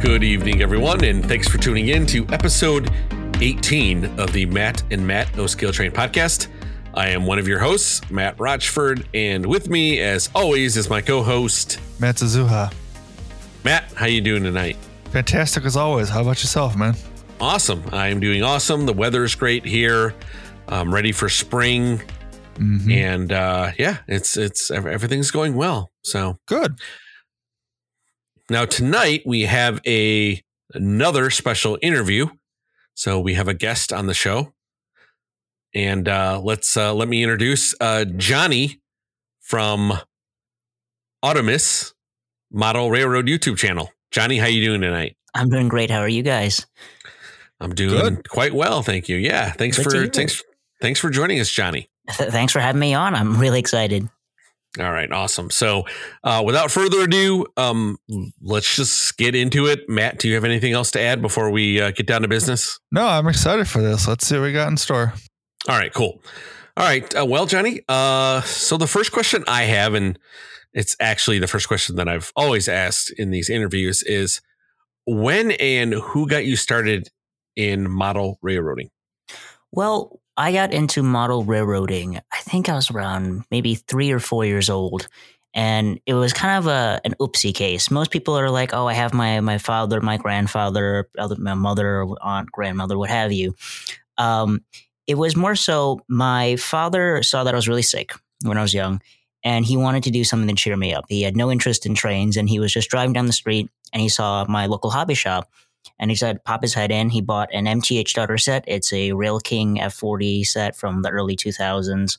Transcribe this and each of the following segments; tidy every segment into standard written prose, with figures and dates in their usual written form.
Good evening, everyone, and thanks for tuning in to episode 18 of the Matt and Matt O Scale Train podcast. I am one of your hosts, Matt Rochford, and with me, as always, is my co-host, Matt Azuha. Matt, how you doing tonight? Fantastic as always. How about yourself, man? Awesome. I am doing awesome. The weather is great here. I'm ready for spring, and it's everything's going well. So good. Now, tonight we have another special interview. So we have a guest on the show. And let me introduce Johnny from Audemus Model Railroad YouTube channel. Johnny, how you doing tonight? I'm doing great. How are you guys? I'm doing quite well, thank you. Yeah, thanks for joining us, Johnny. Thanks for having me on. I'm really excited. All right, awesome. So without further ado, let's just get into it. Matt, do you have anything else to add before we get down to business? No, I'm excited for this. Let's see what we got in store. All right, cool. All right. Well, Johnny, so the first question I have, and it's actually the first question that I've always asked in these interviews, is when and who got you started in model railroading? Well, I got into model railroading, I think I was around maybe 3 or 4 years old, and it was kind of an oopsie case. Most people are like, oh, I have my father, my grandfather, my mother, aunt, grandmother, what have you. It was more so my father saw that I was really sick when I was young, and he wanted to do something to cheer me up. He had no interest in trains, and he was just driving down the street, and he saw my local hobby shop. And he said, pop his head in. He bought an MTH starter set. It's a Rail King F40 set from the early 2000s.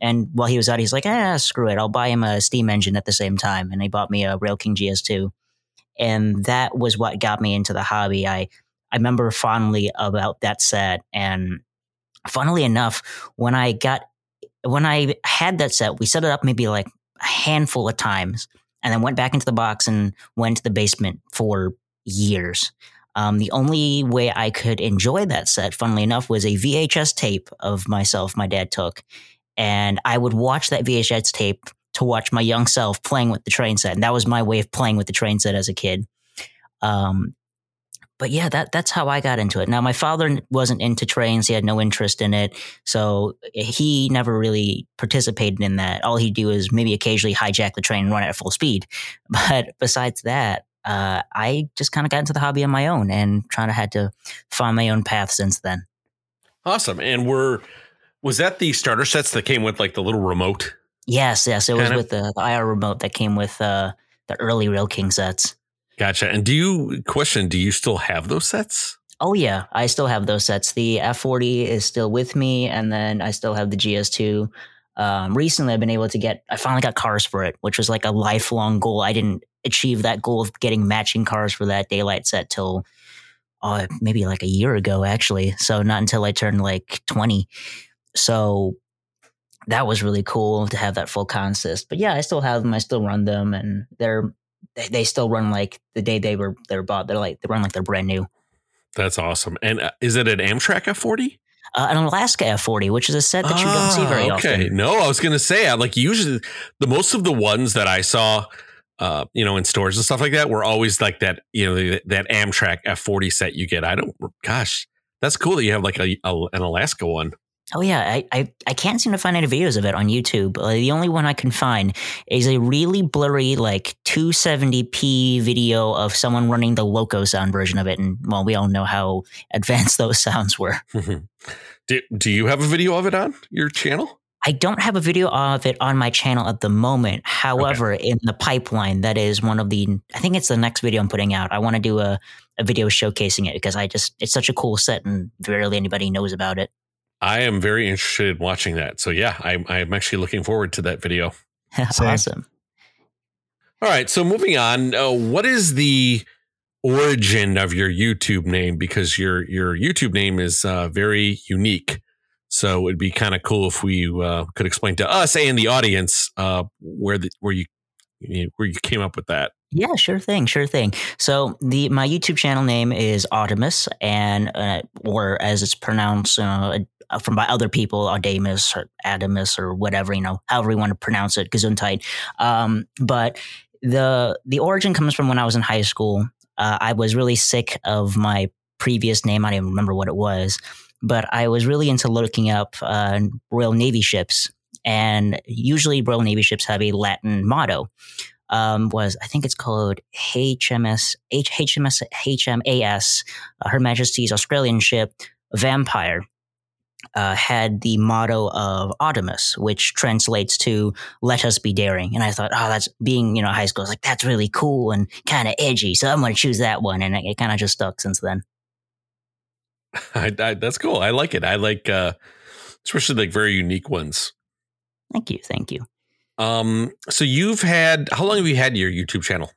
And while he was out, he's like, screw it. I'll buy him a steam engine at the same time. And he bought me a Rail King GS2. And that was what got me into the hobby. I remember fondly about that set. And funnily enough, when I had that set, we set it up maybe like a handful of times and then went back into the box and went to the basement for years. The only way I could enjoy that set, funnily enough, was a VHS tape of myself my dad took. And I would watch that VHS tape to watch my young self playing with the train set. And that was my way of playing with the train set as a kid. But yeah, that's how I got into it. Now, my father wasn't into trains. He had no interest in it. So he never really participated in that. All he'd do is maybe occasionally hijack the train and run it at full speed. But besides that, I just kind of got into the hobby on my own and had to find my own path since then. Awesome. And was that the starter sets that came with like the little remote? Yes. It was with the IR remote that came with the early Rail King sets. Gotcha. And do you still have those sets? Oh yeah, I still have those sets. The F40 is still with me, and then I still have the GS2. Recently I've been able to I finally got cars for it, which was like a lifelong goal. I didn't achieve that goal of getting matching cars for that daylight set till maybe like a year ago, actually. So not until I turned like 20. So that was really cool to have that full consist. But yeah, I still have them. I still run them, and they still run like the day they were bought. They run like they're brand new. That's awesome. And is it an Amtrak F40? An Alaska F40, which is a set that you don't see very often. Okay, no, I was going to say, usually most of the ones that I saw, in stores and stuff like that, were always like that, that Amtrak F40 set you get. Gosh, that's cool that you have like an Alaska one. Oh yeah, I can't seem to find any videos of it on YouTube. The only one I can find is a really blurry, like 270p video of someone running the loco sound version of it. And well, we all know how advanced those sounds were. Do you have a video of it on your channel? I don't have a video of it on my channel at the moment. However, in the pipeline, that is I think it's the next video I'm putting out. I want to do a video showcasing it because it's such a cool set and barely anybody knows about it. I am very interested in watching that. So yeah, I'm actually looking forward to that video. Awesome. All right. So moving on, what is the origin of your YouTube name? Because your YouTube name is very unique. So it'd be kind of cool if we could explain to us and the audience where you came up with that. Yeah, sure thing. So my YouTube channel name is Audemus, and or as it's pronounced by other people, Audemus or Adamus or whatever, however you want to pronounce it, Gesundheit. But the origin comes from when I was in high school. I was really sick of my previous name. I don't even remember what it was, but I was really into looking up Royal Navy ships. And usually Royal Navy ships have a Latin motto. I think it's called HMAS, Her Majesty's Australian ship, Vampire, had the motto of Audemus, which translates to "Let us be daring." And I thought, oh, that's being, you know, high school. I was like, that's really cool and kind of edgy. So I'm going to choose that one. And it kind of just stuck since then. That's cool. I like it. I like, especially like very unique ones. Thank you. Thank you. So how long have you had your YouTube channel?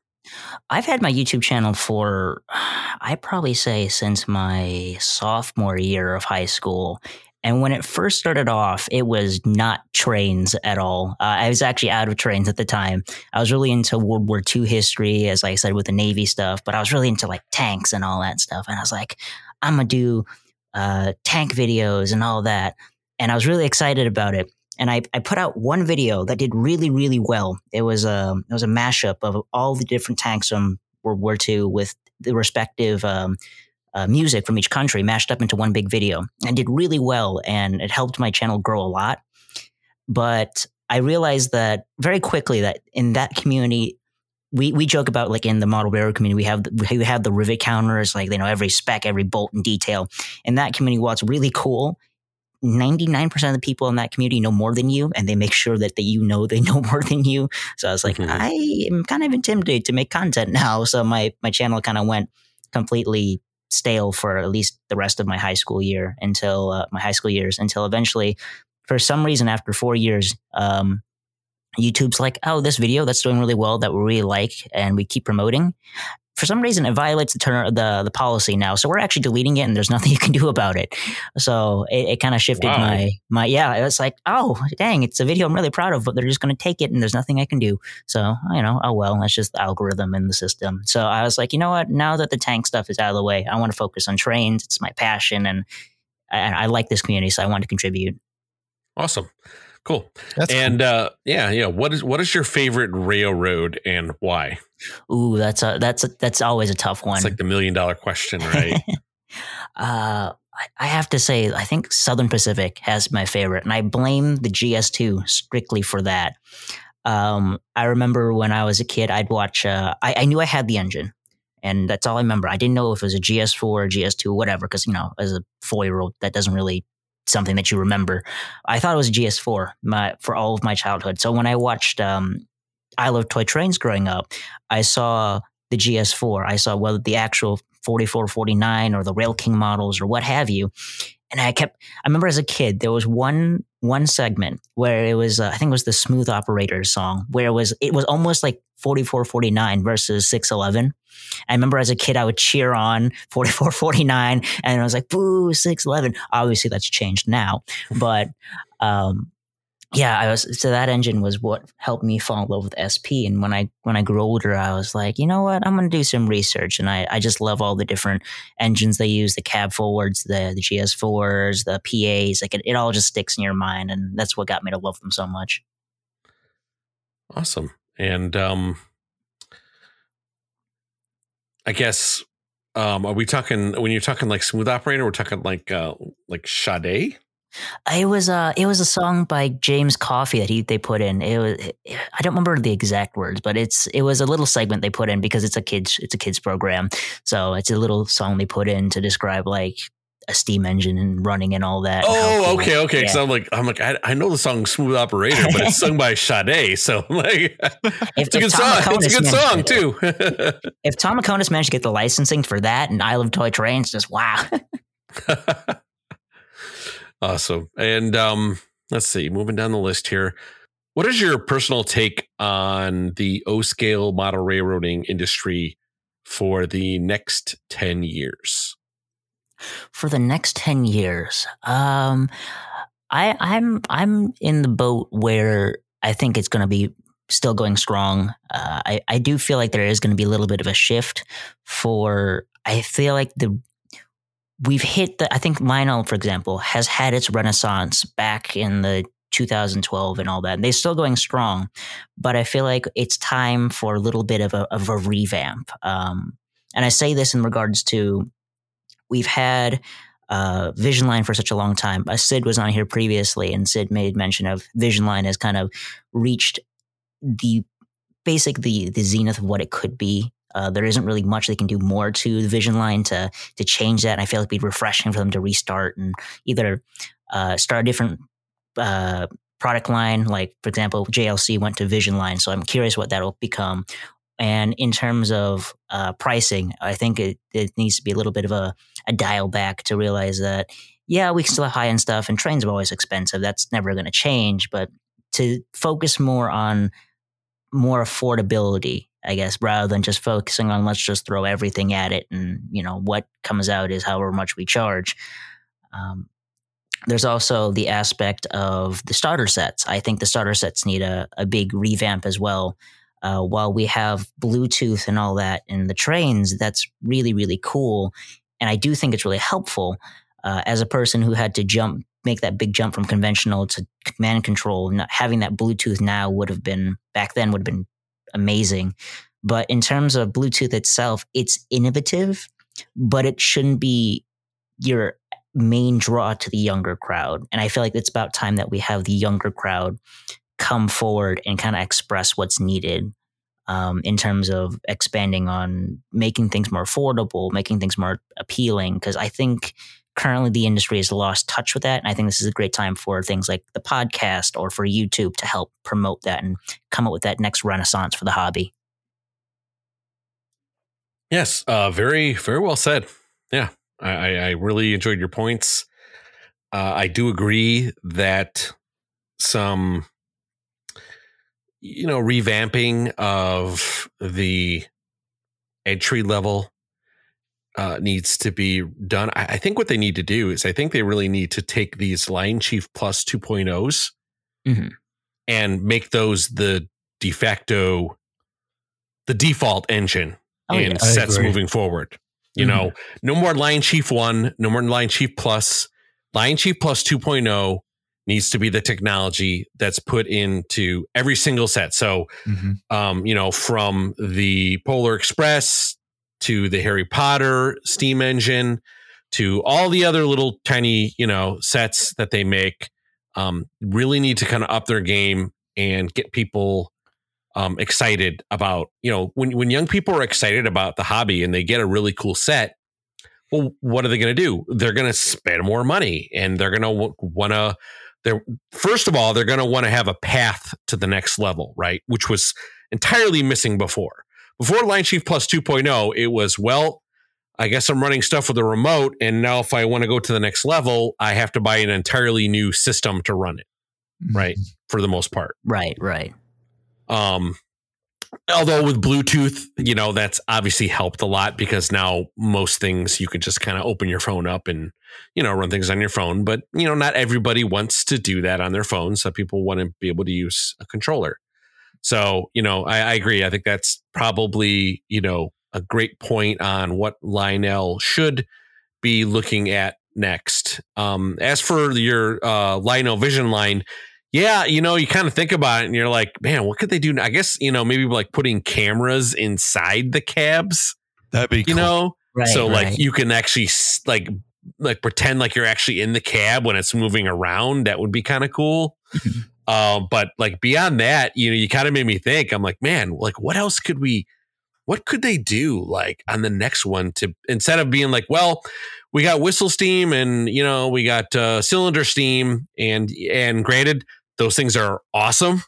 I've had my YouTube channel for, I'd probably say since my sophomore year of high school. And when it first started off, it was not trains at all. I was actually out of trains at the time. I was really into World War II history, as I said, with the Navy stuff, but I was really into like tanks and all that stuff. And I was like, I'm going to do tank videos and all that. And I was really excited about it. And I put out one video that did really, really well. It was a mashup of all the different tanks from World War II with the respective music from each country mashed up into one big video, and did really well. And it helped my channel grow a lot. But I realized that very quickly that in that community, we joke about, like, in the model railroad community, we have the rivet counters, like, you know, every spec, every bolt and detail. In that community, what's really cool, 99% of the people in that community know more than you, and they make sure that they know more than you. So I was like, I am kind of intimidated to make content now. So my channel kind of went completely stale for at least the rest of my high school year until eventually, for some reason, after 4 years, YouTube's like, oh, this video that's doing really well that we really like and we keep promoting, for some reason, it violates the policy now. So we're actually deleting it, and there's nothing you can do about it. So it kind of shifted my yeah. It's like, oh, dang, it's a video I'm really proud of, but they're just going to take it, and there's nothing I can do. So, you know, oh, well, that's just the algorithm in the system. So I was like, you know what? Now that the tank stuff is out of the way, I want to focus on trains. It's my passion, and I like this community, so I want to contribute. Awesome. Cool. Yeah. What is your favorite railroad and why? Ooh, that's always a tough one. It's like the $1 million question, right? I have to say, I think Southern Pacific has my favorite, and I blame the GS2 strictly for that. I remember when I was a kid, I'd watch, I knew I had the engine, and that's all I remember. I didn't know if it was a GS4 or GS2 or whatever, because, you know, as a 4-year-old, that doesn't really something that you remember. I thought it was a GS4 for all of my childhood. So when I watched I Love Toy Trains growing up, I saw the GS4. I saw whether the actual 4449 or the Rail King models or what have you. And I remember as a kid, there was one segment where it was, I think it was the Smooth Operator song, where it was almost like 4449 versus 611. I remember as a kid, I would cheer on 4449, and I was like, boo, 611. Obviously, that's changed now. But yeah, so that engine was what helped me fall in love with SP. And when I grew older, I was like, you know what, I'm going to do some research. And I just love all the different engines they use, the cab forwards, the GS4s, the PAs. Like it all just sticks in your mind. And that's what got me to love them so much. Awesome. And I guess, are we talking, when you're talking like Smooth Operator, we're talking like Sade? It was a song by James Coffey that they put in. I don't remember the exact words, but it was a little segment they put in because it's a kids program. So it's a little song they put in to describe like a steam engine and running and all that. Oh, okay. Yeah. So I'm like, I know the song Smooth Operator, but it's sung by Sade. So I'm like, it's a good song. It's a good song too. If Tom Akonis managed to get the licensing for that and I Love Toy Trains, just wow. Awesome. And let's see, moving down the list here. What is your personal take on the O scale model railroading industry for the next 10 years? For the next 10 years, I'm in the boat where I think it's going to be still going strong. I do feel like there is going to be a little bit of a shift I feel like we've hit I think Lionel, for example, has had its renaissance back in the 2012 and all that. And they're still going strong, but I feel like it's time for a little bit of a revamp. And I say this in regards to, we've had VisionLine for such a long time. Sid was on here previously, and Sid made mention of VisionLine has kind of reached the basic, the zenith of what it could be. There isn't really much they can do more to the VisionLine to change that. And I feel like it'd be refreshing for them to restart and either start a different product line. Like, for example, JLC went to VisionLine. So I'm curious what that'll become. And in terms of pricing, I think it needs to be a little bit of a dial back to realize that, yeah, we can still have high-end stuff, and trains are always expensive. That's never going to change. But to focus more on more affordability, I guess, rather than just focusing on let's just throw everything at it and, you know, what comes out is however much we charge. There's also the aspect of the starter sets. I think the starter sets need a big revamp as well. While we have Bluetooth and all that in the trains, that's really, really cool. And I do think it's really helpful. As a person who had to make that big jump from conventional to command control, not having that Bluetooth now would have been amazing. But in terms of Bluetooth itself, it's innovative, but it shouldn't be your main draw to the younger crowd. And I feel like it's about time that we have the younger crowd come forward and kind of express what's needed in terms of expanding on making things more affordable, making things more appealing. Because I think currently the industry has lost touch with that. And I think this is a great time for things like the podcast or for YouTube to help promote that and come up with that next renaissance for the hobby. Yes. Very, very well said. Yeah. I really enjoyed your points. I do agree that some, you know, revamping of the entry level needs to be done. I think what they need to do is, I think they really need to take these Lion Chief Plus 2.0s and make those the default engine in sets moving forward. You know, no more Lion Chief 1, no more Lion Chief Plus. Lion Chief Plus 2.0 needs to be the technology that's put into every single set. So, you know, from the Polar Express to the Harry Potter steam engine to all the other little tiny, you know, sets that they make, really need to kind of up their game and get people excited about, you know, when young people are excited about the hobby and they get a really cool set, well, what are they going to do? They're going to spend more money, and they're going to want to, first of all, they're going to want to have a path to the next level, right? Which was entirely missing before. Before Lion Chief Plus 2.0, it was, well, I guess I'm running stuff with a remote, and now if I want to go to the next level, I have to buy an entirely new system to run it, right? For the most part. Right, right. Although with Bluetooth, you know, that's obviously helped a lot, because now most things you can just kind of open your phone up and, you know, run things on your phone. But, you know, not everybody wants to do that on their phone. So people want to be able to use a controller. So, you know, I agree. I think that's probably, you know, a great point on what Lionel should be looking at next. As for your Lionel VisionLine, yeah, you know, you kind of think about it and you're like, man, what could they do? I guess, you know, maybe like putting cameras inside the cabs. That'd be cool. You know, right, so right. Like you can actually like pretend like you're actually in the cab when it's moving around. That would be kind of cool. But like beyond that, you know, you kind of made me think. I'm like, man, like what else could we, what could they do like on the next one to, instead of being like, well, we got whistle steam and, you know, we got cylinder steam and granted, those things are awesome,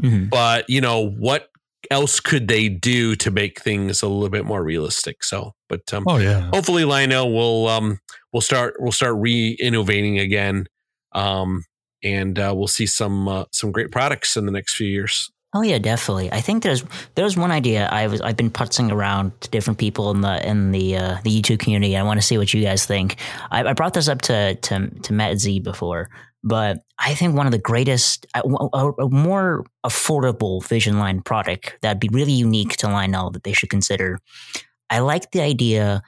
but you know, what else could they do to make things a little bit more realistic? So, but hopefully Lionel will start re-innovating again, and we'll see some great products in the next few years. Oh yeah, definitely. I think there's one idea I've been putzing around to different people in the YouTube community. I want to see what you guys think. I brought this up to Matt Z before. But I think one of the greatest, a more affordable VisionLine product that'd be really unique to Lionel that they should consider. I like the idea,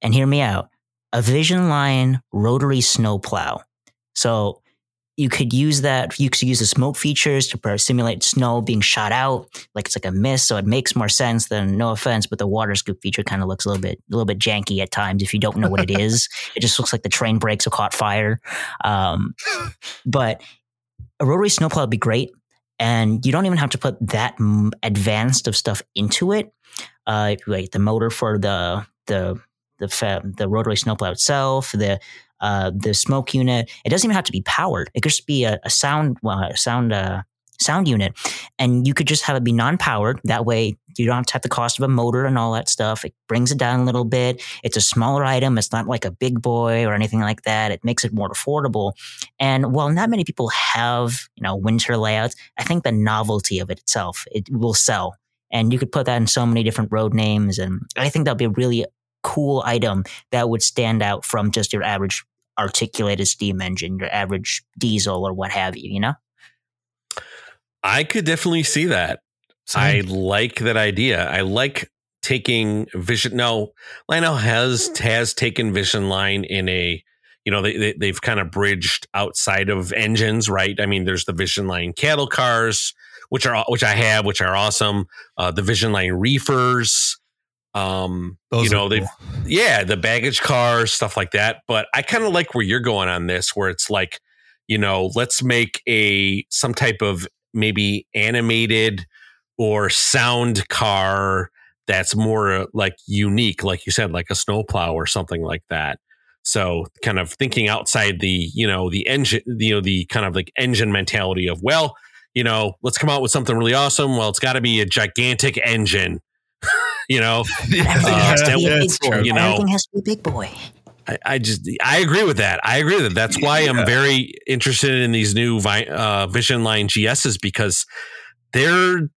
and hear me out, a VisionLine rotary snowplow. So you could use that. You could use the smoke features to simulate snow being shot out, like it's like a mist. So it makes more sense than, no offense, but the water scoop feature kind of looks a little bit janky at times if you don't know what it is. It just looks like the train brakes or caught fire. But a rotary snowplow would be great, and you don't even have to put that advanced of stuff into it. Like the motor for the rotary snowplow itself, the smoke unit. It doesn't even have to be powered. It could just be a sound unit, and you could just have it be non-powered. That way, you don't have to have the cost of a motor and all that stuff. It brings it down a little bit. It's a smaller item. It's not like a Big Boy or anything like that. It makes it more affordable. And while not many people have, winter layouts, I think the novelty of it itself, it will sell. And you could put that in so many different road names, and I think that'd be a really cool item that would stand out from just your average articulated steam engine, your average diesel or what have you, I could definitely see that. Sorry. I like that idea. I like taking Vision. No, Lionel has taken VisionLine in a, they've kind of bridged outside of engines, right? I mean, there's the VisionLine cattle cars, which are awesome. The VisionLine reefers, the baggage cars, stuff like that. But I kind of like where you're going on this, where it's like, let's make some type of maybe animated or sound car that's more like unique, like you said, like a snowplow or something like that. So kind of thinking outside the engine, the kind of like engine mentality of, well, let's come out with something really awesome. Well, it's got to be a gigantic engine, Everything has to be Big Boy. I agree with that. I agree that that's why I'm very interested in these new VisionLine GSs, because they're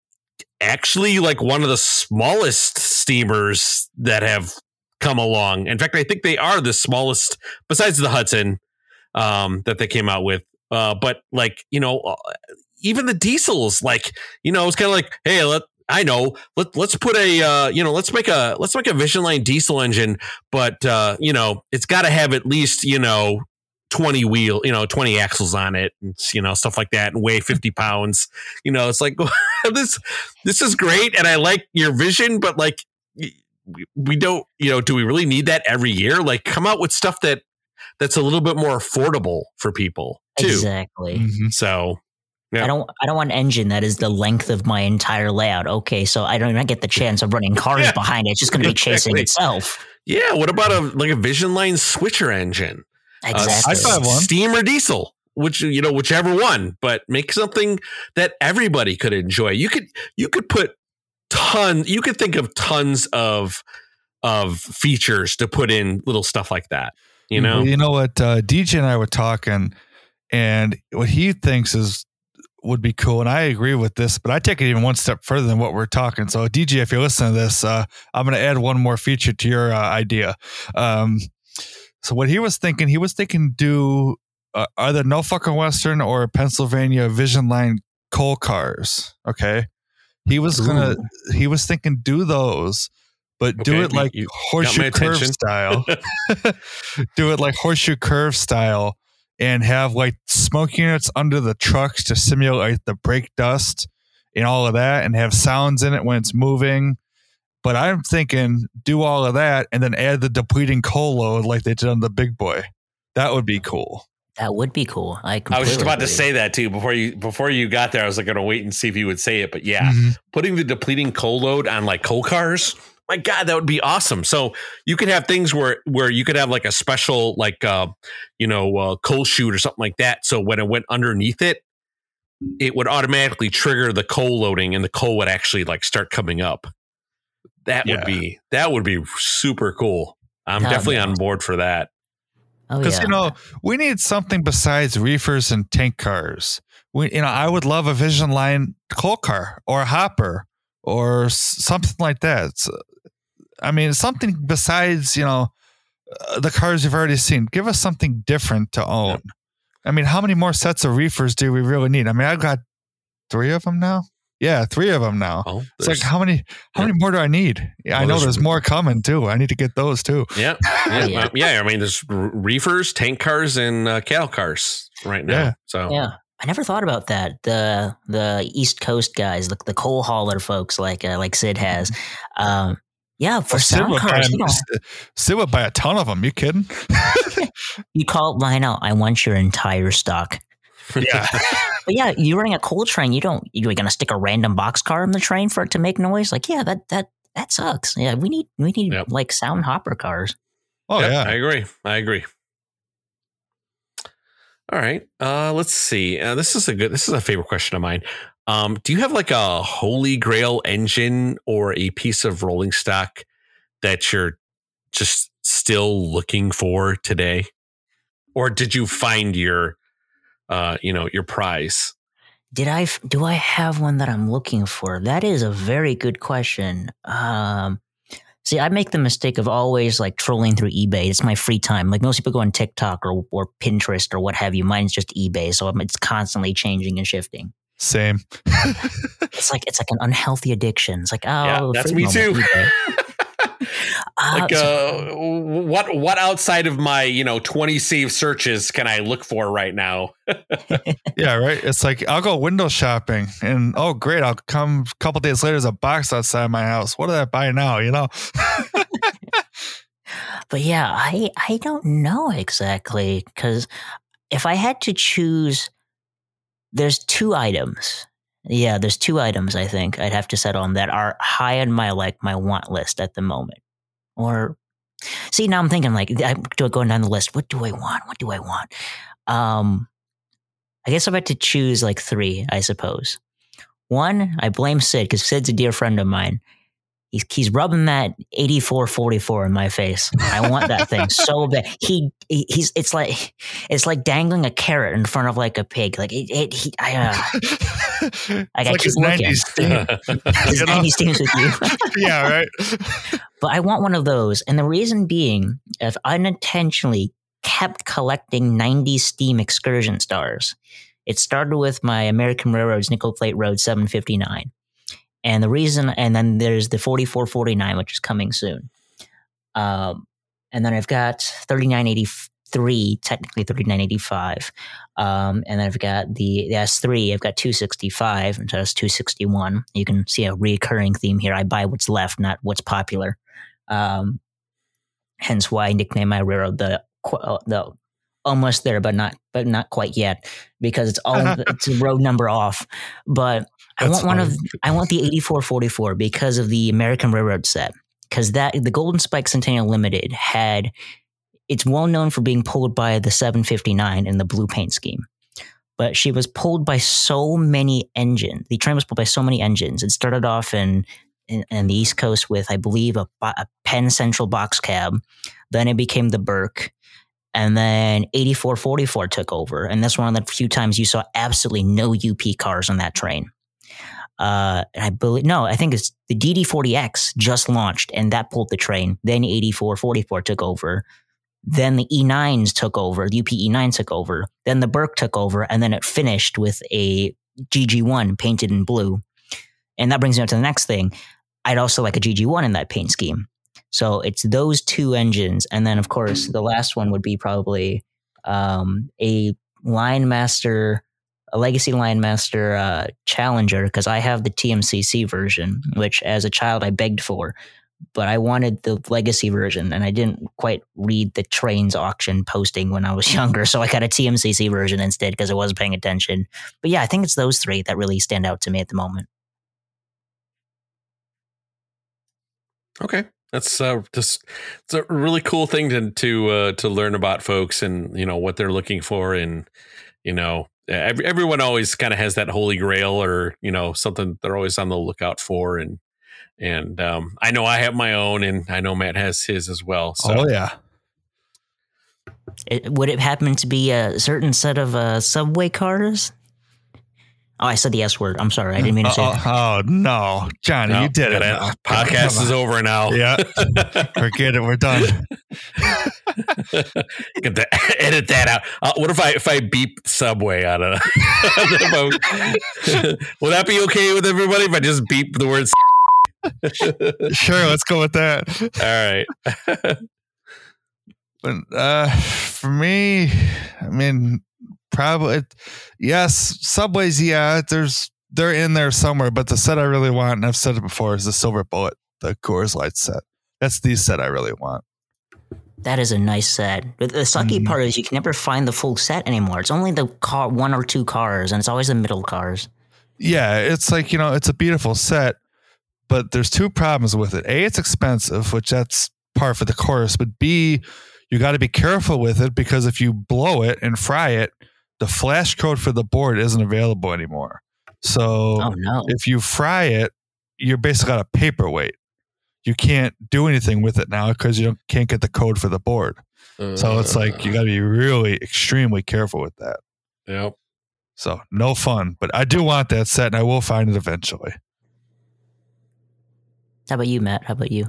actually like one of the smallest steamers that have come along. In fact, I think they are the smallest besides the Hudson that they came out with. But like, even the diesels, like, it's kind of like, hey, let's put a, let's make a VisionLine diesel engine, but, it's got to have at least, 20 axles on it, and, stuff like that, and weigh 50 pounds, it's like, this is great. And I like your vision, but like, we don't, do we really need that every year? Like, come out with stuff that's a little bit more affordable for people too. Exactly. Mm-hmm. So. Yeah. I don't want an engine that is the length of my entire layout. Okay, so I don't even get the chance of running cars behind it. It's just going to be chasing itself. Yeah. What about a VisionLine switcher engine? Exactly. I'd buy one. Steam or diesel, whichever one, but make something that everybody could enjoy. You could think of tons of features to put in little stuff like that. You know what? DJ and I were talking, and what he thinks would be cool, and I agree with this, but I take it even one step further than what we're talking. So DJ, if you're listening to this, I'm going to add one more feature to your idea. So what he was thinking do either No Fucking Western or Pennsylvania VisionLine coal cars. Okay, he was thinking do those, but do it like horseshoe curve style. Do it like horseshoe curve style. And have like smoke units under the trucks to simulate the brake dust and all of that, and have sounds in it when it's moving. But I'm thinking do all of that and then add the depleting coal load like they did on the Big Boy. That would be cool. That would be cool. I was just about to say that too before you got there. I was like going to wait and see if you would say it, but yeah, putting the depleting coal load on like coal cars. My God, that would be awesome. So you could have things where you could have like a special, like, coal chute or something like that. So when it went underneath it, it would automatically trigger the coal loading, and the coal would actually like start coming up. That would be super cool. I'm definitely on board for that. Because we need something besides reefers and tank cars. I would love a VisionLine coal car or a hopper. Or something like that. I mean, something besides, the cars you've already seen. Give us something different to own. Yep. I mean, how many more sets of reefers do we really need? I mean, I've got 3 of them now. Yeah, three of them now. Oh, it's like how many more do I need? Yeah, well, I know there's more coming too. I need to get those too. Yeah, yeah, yeah. I mean, there's reefers, tank cars, and cattle cars right now. Yeah. So yeah, I never thought about that. The East Coast guys, the coal hauler folks, like Sid has. Yeah, for sound cars. Sid would buy a ton of them. You kidding? You call Lionel. I want your entire stock. Yeah. But yeah, you're running a coal train. You're going to stick a random boxcar in the train for it to make noise. Like, yeah, that sucks. Yeah. We need yep. like sound hopper cars. Oh yep, yeah. I agree. All right. Let's see. This is a favorite question of mine. Do you have like a holy grail engine or a piece of rolling stock that you're just still looking for today? Or did you find your prize? Do I have one that I'm looking for? That is a very good question. See, I make the mistake of always like trolling through eBay. It's my free time. Like most people go on TikTok or Pinterest or what have you. Mine's just eBay. So it's constantly changing and shifting. Same. it's like an unhealthy addiction. It's like, oh, yeah, that's me too. What outside of my 20 saved searches can I look for right now? Yeah, right. It's like I'll go window shopping, and oh great, I'll come a couple days later. There's a box outside my house. What did I buy now? But yeah, I don't know exactly, because if I had to choose, there's two items. Yeah, there's two items I think I'd have to settle on that are high on my want list at the moment. Or see, now I'm thinking going down the list. What do I want? What do I want? I guess I'm about to choose like three, I suppose. One, I blame Sid because Sid's a dear friend of mine. He's rubbing that 8444 in my face. I want that thing so bad. He's it's like dangling a carrot in front of like a pig. Like I keep looking. His 90s teams with you. Yeah, right. But I want one of those, and the reason being, I've unintentionally kept collecting 90s steam excursion stars. It started with my American Railroad's Nickel Plate Road 759. And then there's the 4449, which is coming soon. And then I've got 3983, technically 3985. And then I've got the S3, I've got 265, and so that's 261. You can see a recurring theme here. I buy what's left, not what's popular. Hence why I nicknamed my railroad the almost there, but not quite yet, because it's a road number off. But I want the 8444 because of the American Railroad set, because the Golden Spike Centennial Limited it's well known for being pulled by the 759 in the blue paint scheme, but she was pulled by so many engines. The train was pulled by so many engines. It started off in the East Coast with, I believe, a Penn Central box cab. Then it became the Burke. And then 8444 took over. And that's one of the few times you saw absolutely no UP cars on that train. I think it's the DD40X just launched, and that pulled the train. Then 8444 took over. Then the E9s took over. The UP E9 took over. Then the Burke took over. And then it finished with a GG1 painted in blue. And that brings me up to the next thing. I'd also like a GG1 in that paint scheme. So it's those two engines. And then, of course, the last one would be probably a Legacy Line Master Challenger, because I have the TMCC version, which as a child I begged for, but I wanted the Legacy version, and I didn't quite read the trains auction posting when I was younger, so I got a TMCC version instead because I wasn't paying attention. But yeah, I think it's those three that really stand out to me at the moment. Okay. That's just it's a really cool thing to learn about folks, and what they're looking for, and everyone always kind of has that holy grail or something they're always on the lookout for, and I know I have my own, and I know Matt has his as well. So. Oh yeah. Would it happen to be a certain set of subway cars? Oh, I said the S word. I'm sorry. I didn't mean to say that. Oh, no. Johnny, no, you did it. Podcast is over now. Yeah. Forget it. We're done. Edit that out. What if I beep Subway out of it? Will that be okay with everybody if I just beep the word? Sure. Let's go with that. All right. But for me, I mean, probably yes. Subways, yeah. They're in there somewhere. But the set I really want, and I've said it before, is the Silver Bullet, the Coors Light set. That's the set I really want. That is a nice set. The sucky part is you can never find the full set anymore. It's only the car, one or two cars, and it's always the middle cars. Yeah, it's like, you know, it's a beautiful set, but there's two problems with it. A, it's expensive, which that's par for the course. But B, you got to be careful with it because if you blow it and fry it, the flash code for the board isn't available anymore. So if you fry it, you're basically got a paperweight. You can't do anything with it now because you can't get the code for the board. So it's like you got to be really extremely careful with that. Yep. So no fun, but I do want that set and I will find it eventually. How about you, Matt? How about you?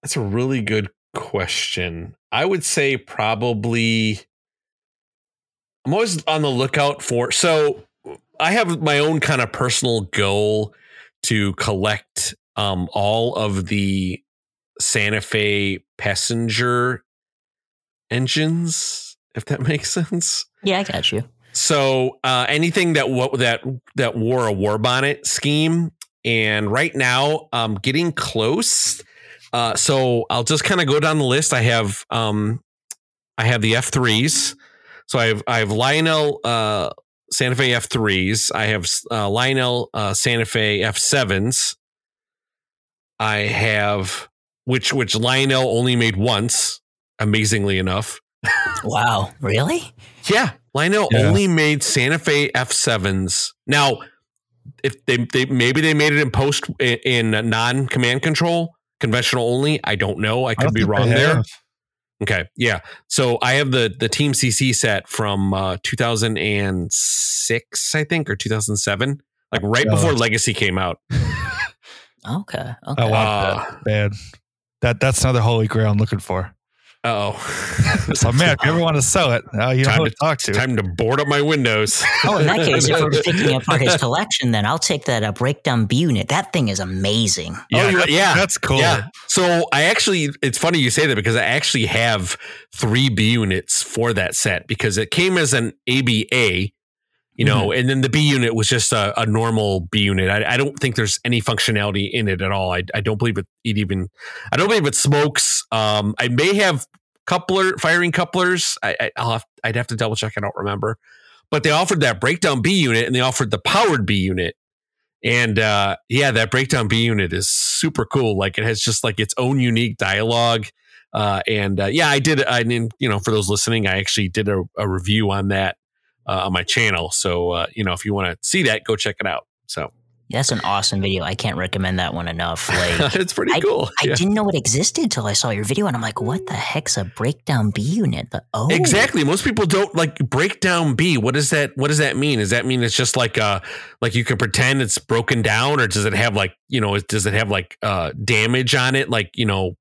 That's a really good question. I would say probably I'm always on the lookout for. So I have my own kind of personal goal to collect all of the Santa Fe passenger engines, if that makes sense. Yeah, I got you. So anything that wore a war bonnet scheme. And right now I'm getting close. So I'll just kind of go down the list. I have the F3s. So I have Lionel Santa Fe F3s. I have Lionel Santa Fe F7s. I have which Lionel only made once, amazingly enough. Wow, really? Yeah, Lionel only made Santa Fe F7s. Now, if they maybe they made it in post in non-command control. Conventional only. I don't know. I could be wrong there. Okay. Yeah. So I have the TMCC set from 2006, I think, or 2007, like right before Legacy came out. Okay. I want that bad. That's another holy grail I'm looking for. So Matt, if you ever want to sell it, you know who to talk to. Time to board up my windows. Oh, in that case, if we're picking apart his collection, then I'll take that breakdown B unit. That thing is amazing. Yeah, oh, yeah, that's cool. Yeah. So I actually, it's funny you say that because I actually have 3 B units for that set because it came as an ABA, you know, and then the B unit was just a normal B unit. I don't think there's any functionality in it at all. I don't believe I don't believe it smokes. I may have firing couplers. I'd have to double check. I don't remember, but they offered that breakdown B unit and they offered the powered B unit. And that breakdown B unit is super cool. Like it has just like its own unique dialogue. For those listening, I actually did a review on that. On my channel. So, if you want to see that, go check it out. So that's an awesome video. I can't recommend that one enough. Like, it's pretty cool. I didn't know it existed till I saw your video and I'm like, what the heck's a breakdown B unit? Exactly. Most people don't like breakdown B. What is that? What does that mean? Does that mean it's just like you can pretend it's broken down or does it have like, you know, does it have like damage on it? Like, you know,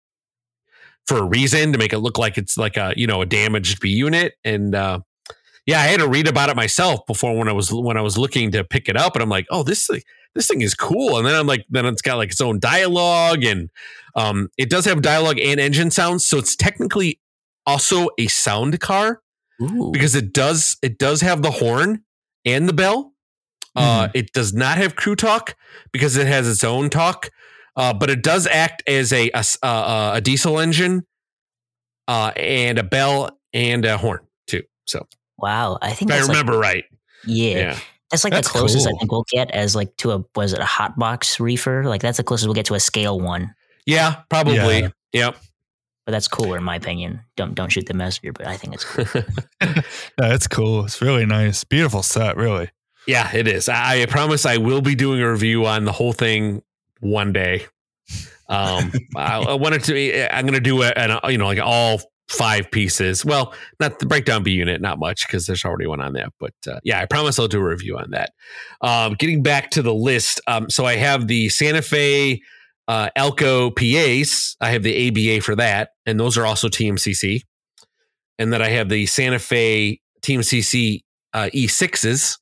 for a reason to make it look like it's like a, you know, a damaged B unit. And, yeah, I had to read about it myself before when I was looking to pick it up, and I'm like, oh, this thing is cool. And then I'm like, then it's got like its own dialogue, and it does have dialogue and engine sounds, so it's technically also a sound car. Ooh. Because it does have the horn and the bell. It does not have crew talk because it has its own talk, but it does act as a diesel engine and a bell and a horn too. So. Wow, I think I remember right. Yeah, that's like that's the closest I think we'll get as like to a hot box reefer? Like that's the closest we'll get to a scale one. Yeah, probably. Yeah. Yep. But that's cooler in my opinion. Don't shoot the messenger, but I think it's cool. That's cool. It's really nice, beautiful set, really. Yeah, it is. I promise I will be doing a review on the whole thing one day. I wanted to. I'm gonna do an like all five pieces. Well, not the breakdown B unit, not much, because there's already one on that. But yeah, I promise I'll do a review on that. Getting back to the list. So I have the Santa Fe Elko PAs. I have the ABA for that. And those are also TMCC. And then I have the Santa Fe TMCC E6s.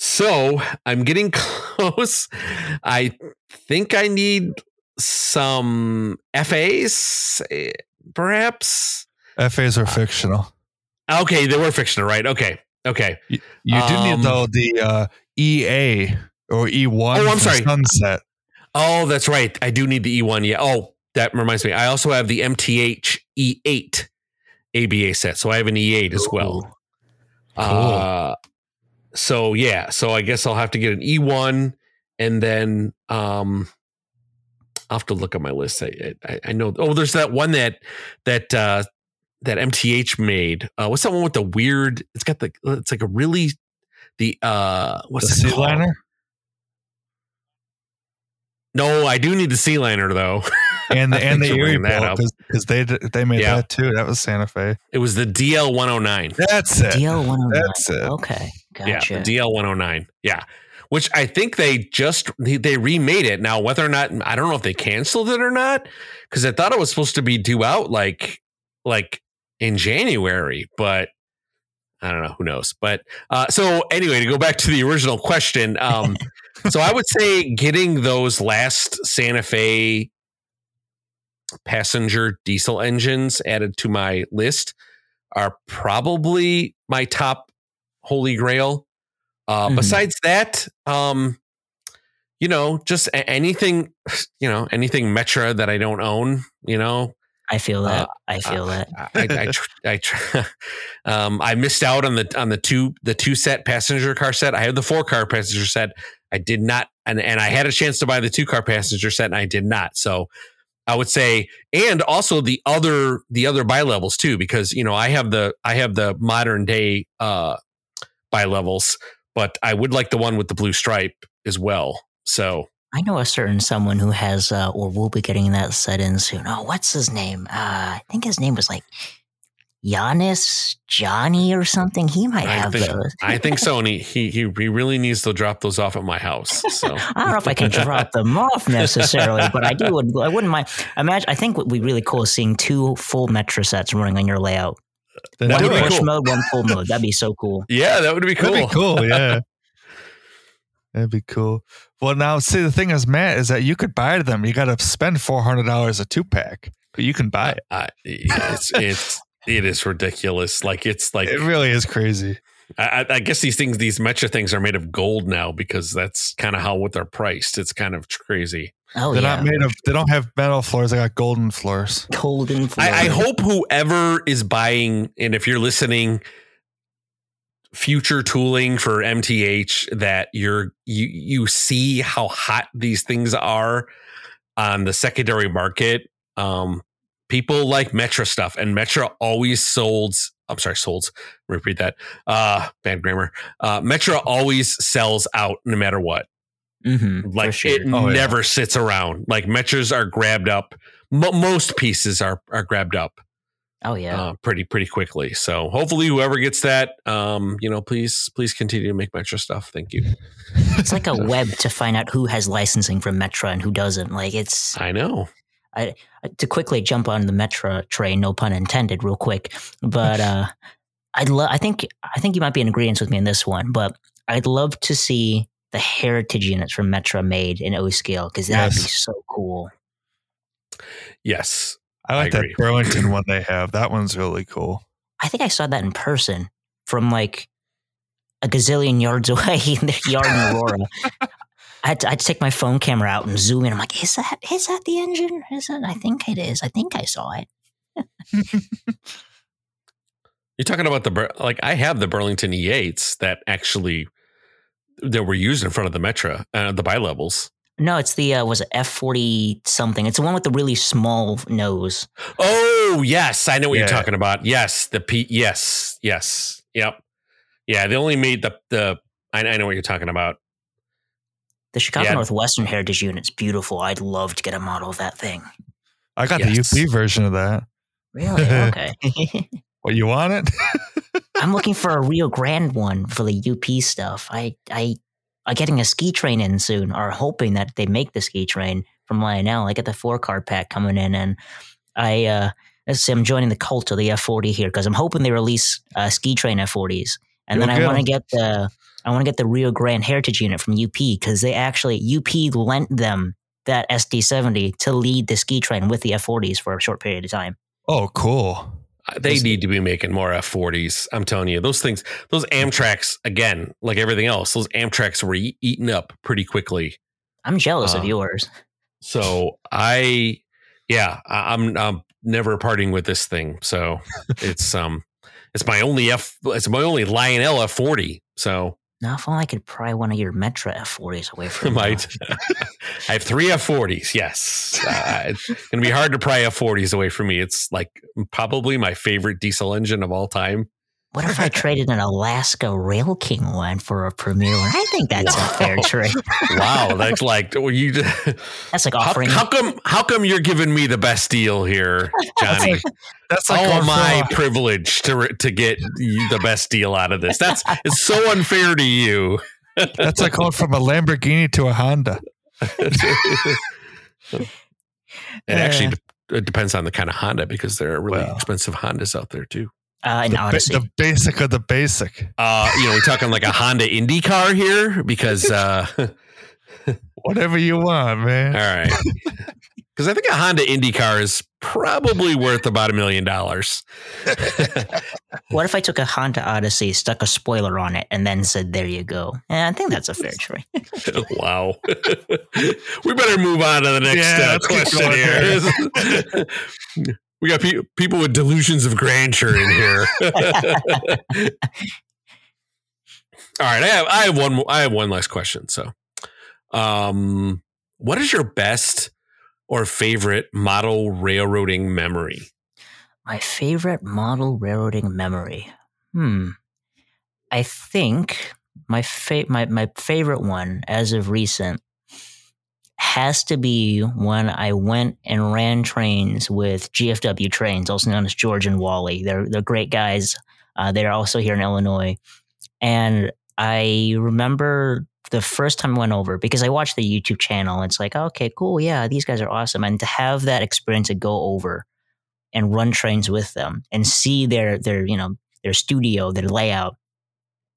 So I'm getting close. I think I need some FAs, perhaps. FAs are fictional. Okay, they were fictional, right? Okay. You do need, though, the EA or E1. Oh, I'm sorry. Sunset. Oh, that's right. I do need the E1. Yeah. Oh, that reminds me. I also have the MTH E8 ABA set. So I have an E8 as well. Cool. So, yeah. So I guess I'll have to get an E1 and then... I'll have to look at my list. I know. Oh, there's that one that MTH made. What's that one with the weird? It's got the. It's like a really the. What's the sea liner? No, I do need the sea liner though, and the Erie because they made that too. That was Santa Fe. It was the DL-109. That's it. DL-109. That's it. Okay, gotcha. Yeah, the DL-109. Yeah. Which I think they remade it now. Whether or not, I don't know if they canceled it or not, because I thought it was supposed to be due out like in January, but I don't know, who knows. But so anyway, to go back to the original question, so I would say getting those last Santa Fe passenger diesel engines added to my list are probably my top holy grail. Besides that, just anything Metra that I don't own, I feel that. I missed out on the two set passenger car set. I had the 4-car passenger set. I did not. And I had a chance to buy the 2-car passenger set and I did not. So I would say, and also the other bi levels too, because, I have the modern day, bi levels. But I would like the one with the blue stripe as well. So I know a certain someone who has, or will be getting that set in soon. Oh, what's his name? I think his name was like Johnny or something. He might have those. I think so. And he really needs to drop those off at my house. So I don't know if I can drop them off necessarily, but I do. I wouldn't mind. Imagine. I think what would be really cool is seeing 2 full Metra sets running on your layout. One push mode, one pull mode. That'd be so cool. Yeah, that would be cool. That'd be cool, yeah. That'd be cool. Well, now, see, the thing is, Matt, is that you could buy them. You got to spend $400 a 2-pack, but you can buy it. It is ridiculous. Like, it's like... It really is crazy. I guess these Metra things are made of gold now because that's kind of how they're priced. It's kind of crazy. Oh, they're not made of. They don't have metal floors. They got golden floors. Golden floors. I hope whoever is buying, and if you're listening, future tooling for MTH, that you see how hot these things are on the secondary market. People like Metra stuff, and Metra always sold. I'm sorry, solds. Repeat that. Bad grammar. Metra always sells out no matter what. Mm-hmm, like sure. It never sits around. Like Metras are grabbed up. Most pieces are grabbed up. Oh yeah, pretty quickly. So hopefully, whoever gets that, please continue to make Metra stuff. Thank you. It's like a web to find out who has licensing from Metra and who doesn't. Like it's. I know. To quickly jump on the Metra train, no pun intended, real quick. But I think you might be in agreement with me in this one. But I'd love to see the heritage units from Metra made in O scale because that'd be so cool. Yes, I like that Burlington one they have. That one's really cool. I think I saw that in person from like a gazillion yards away in the yard in Aurora. I had to take my phone camera out and zoom in. I'm like, is that the engine? Is it? I think it is. I think I saw it. You're talking about I have the Burlington E8s that actually that were used in front of the Metra, the bi-levels. No, it's the, was it F40 something? It's the one with the really small nose. Oh, yes. I know what you're talking about. Yes. The P. Yes. Yep. Yeah. They only made the I know what you're talking about. The Chicago Northwestern Heritage Unit's beautiful. I'd love to get a model of that thing. I got the UP version of that. Really? Okay. Well, you want it? I'm looking for a real grand one for the UP stuff. I are getting a ski train in soon, or hoping that they make the ski train from Lionel. I got the 4-card pack coming in, and I'm joining the cult of the F40 here because I'm hoping they release ski train F40s, and then I want to get the Rio Grande Heritage Unit from UP because they actually UP lent them that SD70 to lead the ski train with the F40s for a short period of time. Oh, cool! They need to be making more F40s. I'm telling you, those things, those Amtraks, again, like everything else, those Amtraks were eaten up pretty quickly. I'm jealous of yours. So I'm never parting with this thing. So it's my only Lionel F40. So now if only I could pry one of your Metra F40s away from me. I have 3 F40s. Yes. It's going to be hard to pry F40s away from me. It's like probably my favorite diesel engine of all time. What if I traded an Alaska Rail King one for a Premier one? I think that's a fair trade. Wow, that's like that's like offering. How come you're giving me the best deal here, Johnny? That's like all my privilege to get the best deal out of this. It's so unfair to you. That's like going from a Lamborghini to a Honda. It actually depends on the kind of Honda because there are really expensive Hondas out there too. The basic of the basic. We're talking like a Honda Indy car here because whatever you want, man. All right, because I think a Honda Indy car is probably worth about $1 million. What if I took a Honda Odyssey, stuck a spoiler on it, and then said, "There you go"? I think that's a fair trade. Wow. We better move on to the next question here. We got people with delusions of grandeur in here. All right, I have one last question. So, what is your best or favorite model railroading memory? My favorite model railroading memory. I think my favorite one as of recent has to be when I went and ran trains with GFW Trains, also known as George and Wally. They're great guys. They're also here in Illinois. And I remember the first time I went over because I watched the YouTube channel. It's like, okay, cool. Yeah, these guys are awesome. And to have that experience to go over and run trains with them and see their studio, their layout,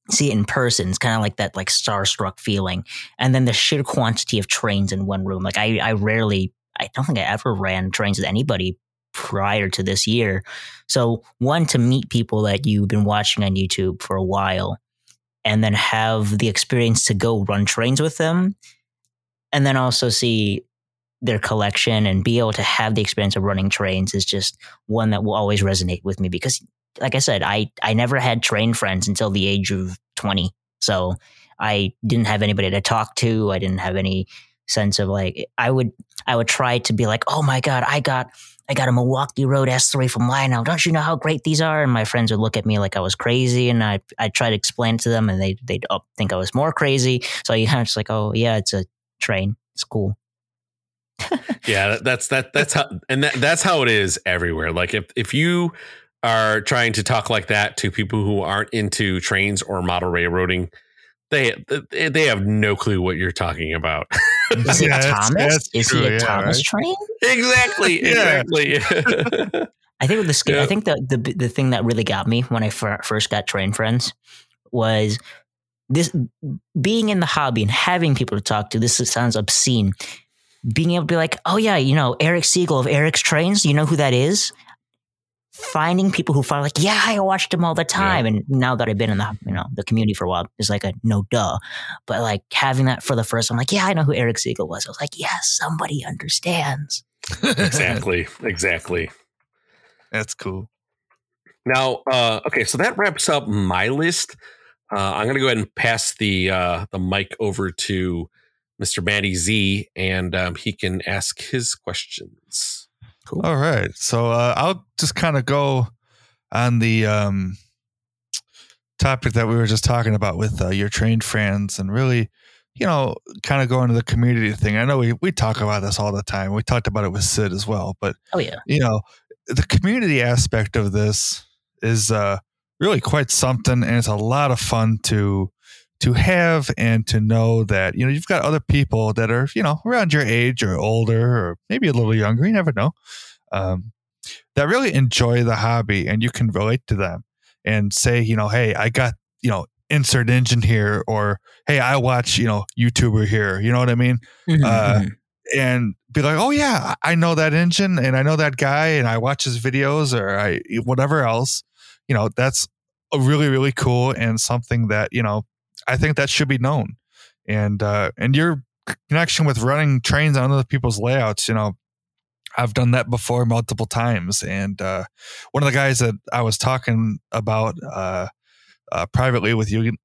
see it in person, it's kind of like that starstruck feeling. And then the sheer quantity of trains in one room. Like I don't think I ever ran trains with anybody prior to this year. So one, to meet people that you've been watching on YouTube for a while and then have the experience to go run trains with them and then also see their collection and be able to have the experience of running trains is just one that will always resonate with me because like I said, I never had train friends until the age of 20. So I didn't have anybody to talk to. I didn't have any sense of I would try to be like, oh my God, I got a Milwaukee Road S3 from Lionel. Don't you know how great these are? And my friends would look at me like I was crazy. And I tried to explain it to them and they'd think I was more crazy. So you kind of just like, oh yeah, it's a train. It's cool. Yeah. That's how it is everywhere. Like if you are trying to talk like that to people who aren't into trains or model railroading, they have no clue what you're talking about. Is it Thomas? Is he a Thomas train? Exactly. Yeah. Exactly. I think with the scale, I think the thing that really got me when I first got train friends was this being in the hobby and having people to talk to. This sounds obscene. Being able to be like, oh yeah, Eric Siegel of Eric's Trains. You know who that is? Finding people who find like, I watched them all the time. Yeah. And now that I've been in the, the community for a while, it's like a no duh, but like having that for the first time, like, I know who Eric Siegel was. I was like, somebody understands. Exactly. Exactly. That's cool. Now, okay. So that wraps up my list. I'm going to go ahead and pass the mic over to Mr. Matty Z and, he can ask his questions. Cool. All right. So I'll just kind of go on the topic that we were just talking about with your train friends and really you know, kind of going to the community thing. I know we talk about this all the time. We talked about it with Sid as well, but you know, the community aspect of this is really quite something, and it's a lot of fun to have and to know that, you know, you've got other people that are, you know, around your age or older or maybe a little younger, you never know, that really enjoy the hobby, and you can relate to them and say, you know, hey, I got, you know, insert engine here, or hey, I watch, you know, YouTuber here, you know what I mean? And be like, oh yeah, I know that engine and I know that guy and I watch his videos or I whatever else, you know, that's a really, really cool and something that, you know, I think that should be known. And your connection with running trains on other people's layouts, you know, I've done that before multiple times. And one of the guys that I was talking about privately with you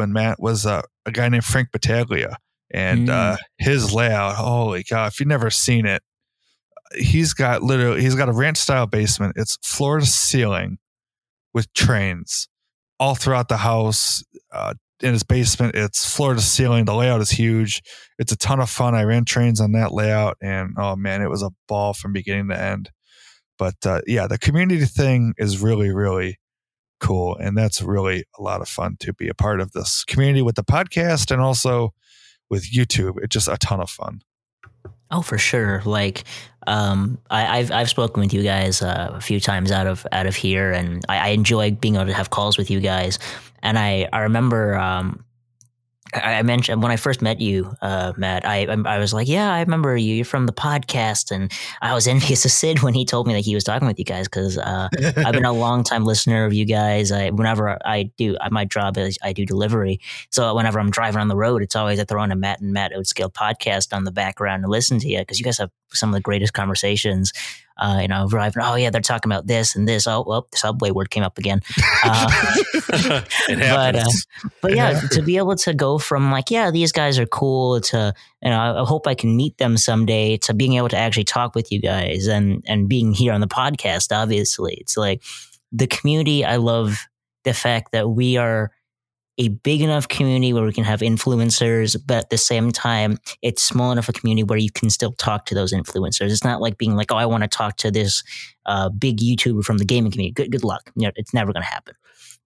and Matt was a guy named Frank Battaglia, and his layout, holy cow, if you've never seen it, he's got a ranch style basement. It's floor to ceiling with trains all throughout the house. In his basement, it's floor to ceiling. The layout is huge. It's a ton of fun. I ran trains on that layout, and oh man, it was a ball from beginning to end. But yeah, the community thing is really, really cool, and that's really a lot of fun to be a part of this community with the podcast and also with YouTube. It's just a ton of fun. Oh, for sure. Like, I've spoken with you guys a few times out of here, and I enjoy being able to have calls with you guys. And I remember, I mentioned when I first met you, Matt, I was like, yeah, I remember you. You're from the podcast. And I was envious of Sid when he told me that he was talking with you guys, because I've been a longtime listener of you guys. Whenever I do, my job is I do delivery. So whenever I'm driving on the road, it's always I throw on a Matt and Matt O Scale podcast on the background and listen to you, because you guys have some of the greatest conversations. You know, driving. Oh yeah, they're talking about this and this. Oh well, the subway word came up again. It happens. But yeah, to be able to go from like, yeah, these guys are cool, to, you know, I hope I can meet them someday, to being able to actually talk with you guys and being here on the podcast. Obviously, it's like the community. I love the fact that we are a big enough community where we can have influencers, but at the same time, it's small enough a community where you can still talk to those influencers. It's not like being like, oh, I want to talk to this big YouTuber from the gaming community. Good luck. You know, it's never going to happen.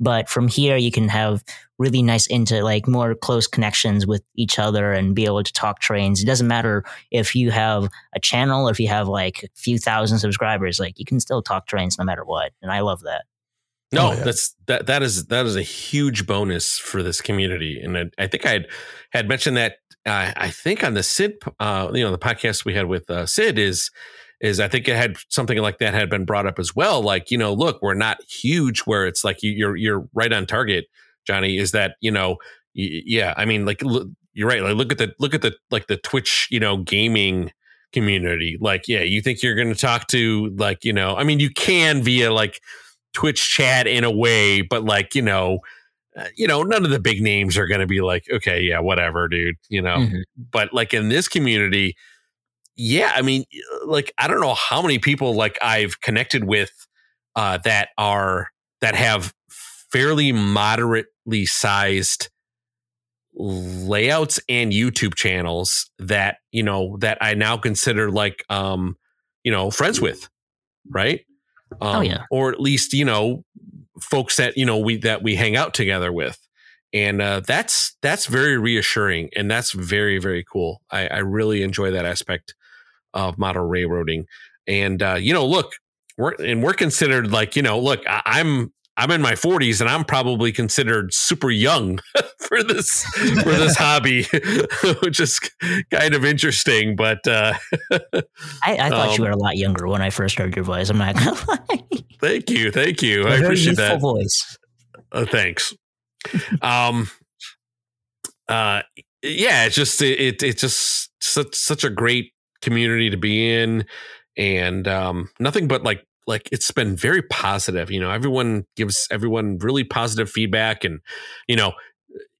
But from here, you can have really nice into like more close connections with each other and be able to talk trains. It doesn't matter if you have a channel or if you have like a few thousand subscribers, like you can still talk trains no matter what. And I love that. No, that is a huge bonus for this community, and I think I had mentioned that I think on the Sid, you know, the podcast we had with Sid is I think it had something like that had been brought up as well. Like, you know, look, we're not huge where it's like you're right on target, Johnny. Is that, you know, yeah, I mean, like you're right. Like look at the like the Twitch, you know, gaming community. Like, yeah, you think you're going to talk to, like, you know, I mean, you can via like Twitch chat in a way, but like, you know, none of the big names are going to be like, okay, yeah, whatever, dude, you know, but like in this community, yeah, I mean, like, I don't know how many people like I've connected with that have fairly moderately sized layouts and YouTube channels that, you know, that I now consider like, you know, friends with, right? Or at least, you know, folks that, you know, we hang out together with. And that's very reassuring. And that's very, very cool. I really enjoy that aspect of model railroading. And, you know, look, we're considered like, you know, look, I'm in my 40s and I'm probably considered super young for this hobby, which is kind of interesting. But I thought you were a lot younger when I first heard your voice. I'm not gonna lie. Thank you. I appreciate that voice. Thanks. Yeah, it's just it's just such a great community to be in, and nothing but like. Like it's been very positive, you know, everyone gives everyone really positive feedback, and, you know,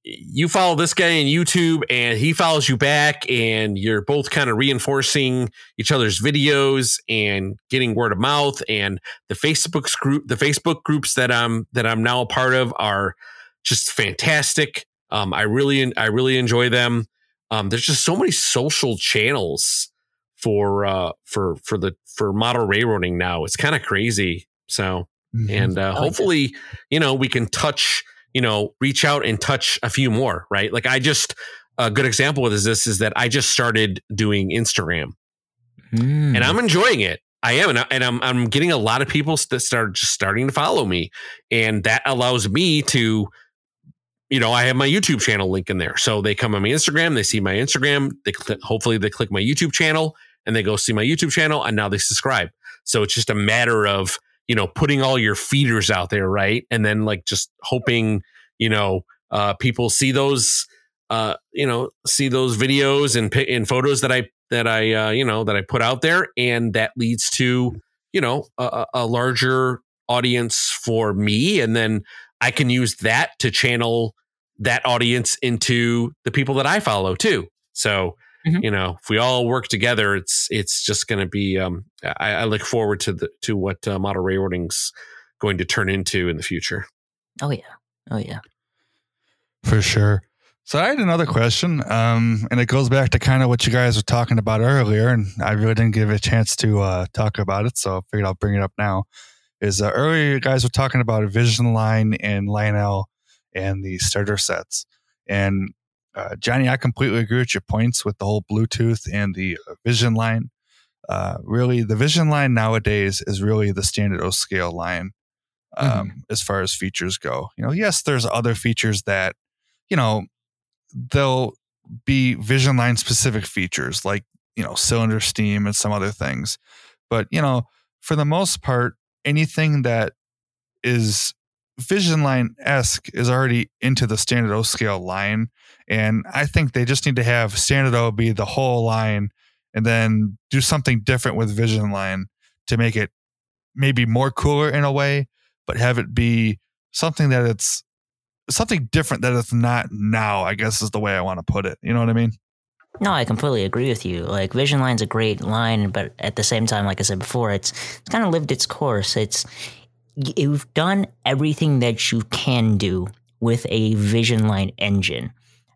you follow this guy on YouTube and he follows you back, and you're both kind of reinforcing each other's videos and getting word of mouth. And the Facebook groups that I'm now a part of are just fantastic. I really enjoy them. There's just so many social channels for model railroading now. It's kind of crazy. So, hopefully, you know, we can touch, you know, reach out and touch a few more, right? Like a good example of this is that I just started doing Instagram and I'm enjoying it. I am. And I'm getting a lot of people that start just starting to follow me, and that allows me to, you know, I have my YouTube channel link in there. So they come on my Instagram, they see my Instagram, hopefully they click my YouTube channel, and they go see my YouTube channel, and now they subscribe. So it's just a matter of, you know, putting all your feeders out there, right? And then like just hoping, you know, people see those, you know, see those videos and photos that I put out there, and that leads to, you know, a larger audience for me, and then I can use that to channel that audience into the people that I follow too. So, you know, if we all work together, it's just going to be, I look forward to what model railroading's going to turn into in the future. Oh yeah. Oh yeah. For sure. So I had another question, and it goes back to kind of what you guys were talking about earlier, and I really didn't give a chance to talk about it, so I figured I'll bring it up now. Is earlier you guys were talking about VisionLine and Lionel and the starter sets. And Johnny, I completely agree with your points with the whole Bluetooth and the VisionLine. Really, the VisionLine nowadays is really the standard O scale line as far as features go. You know, yes, there's other features that, you know, they'll be VisionLine specific features like, you know, cylinder steam and some other things. But, you know, for the most part, anything that is VisionLine-esque is already into the standard O scale line. And I think they just need to have standard O be the whole line and then do something different with VisionLine to make it maybe more cooler in a way, but have it be something that it's something different that it's not now, I guess is the way I want to put it. You know what I mean? No, I completely agree with you. Like, VisionLine's a great line, but at the same time, like I said before, it's kind of lived its course. You've done everything that you can do with a VisionLine engine.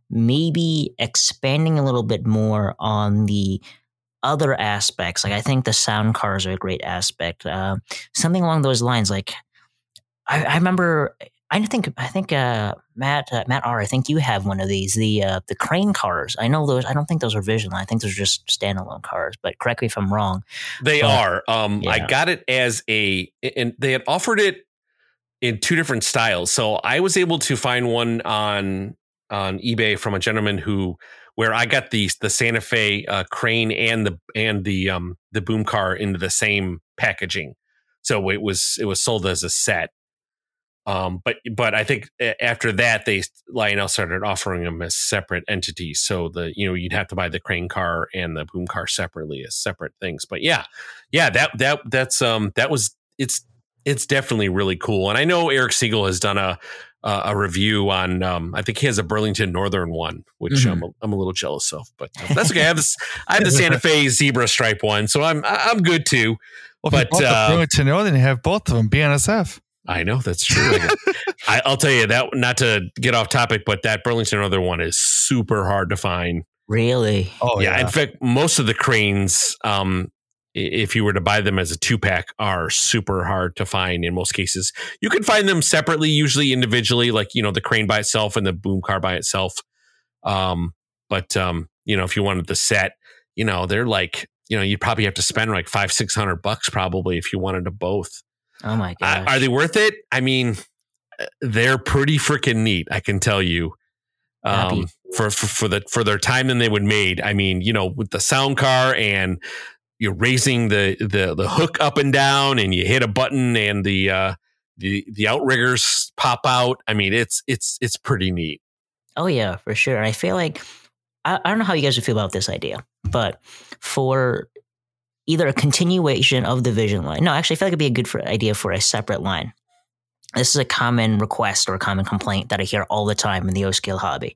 Maybe expanding a little bit more on the other aspects. Like, I think the sound cars are a great aspect. Something along those lines. Like, I remember. I think Matt R. I think you have one of these, the crane cars. I know those. I don't think those are VisionLine. I think those are just standalone cars. But correct me if I'm wrong. They are. Yeah. I got it and they had offered it in two different styles. So I was able to find one on eBay from a gentleman where I got the Santa Fe crane and the boom car into the same packaging. So it was sold as a set. But I think after that, Lionel started offering them as separate entities. So you'd have to buy the crane car and the boom car separately as separate things. But yeah, it's definitely really cool. And I know Eric Siegel has done a review on, I think he has a Burlington Northern one, which I'm a little jealous of, but that's okay. I have the Santa Fe zebra stripe one, so I'm good too. Well, but Burlington Northern, you have both of them, BNSF. I know, that's true. I'll tell you that, not to get off topic, but that Burlington other one is super hard to find. Really? Oh yeah. In fact, most of the cranes, if you were to buy them as a 2-pack, are super hard to find in most cases. You can find them separately, usually individually, like, you know, the crane by itself and the boom car by itself. But you know, if you wanted the set, you know, they're like, you know, you'd probably have to spend like $500-$600 probably if you wanted them both. Oh my god! Are they worth it? I mean, they're pretty freaking neat, I can tell you. For their time that they would made. I mean, you know, with the sound car and you're raising the hook up and down, and you hit a button and the outriggers pop out. I mean, it's pretty neat. Oh yeah, for sure. I feel like I don't know how you guys would feel about this idea, but for either a continuation of the VisionLine. No, actually, I feel like it'd be a good idea for a separate line. This is a common request or a common complaint that I hear all the time in the O-scale hobby.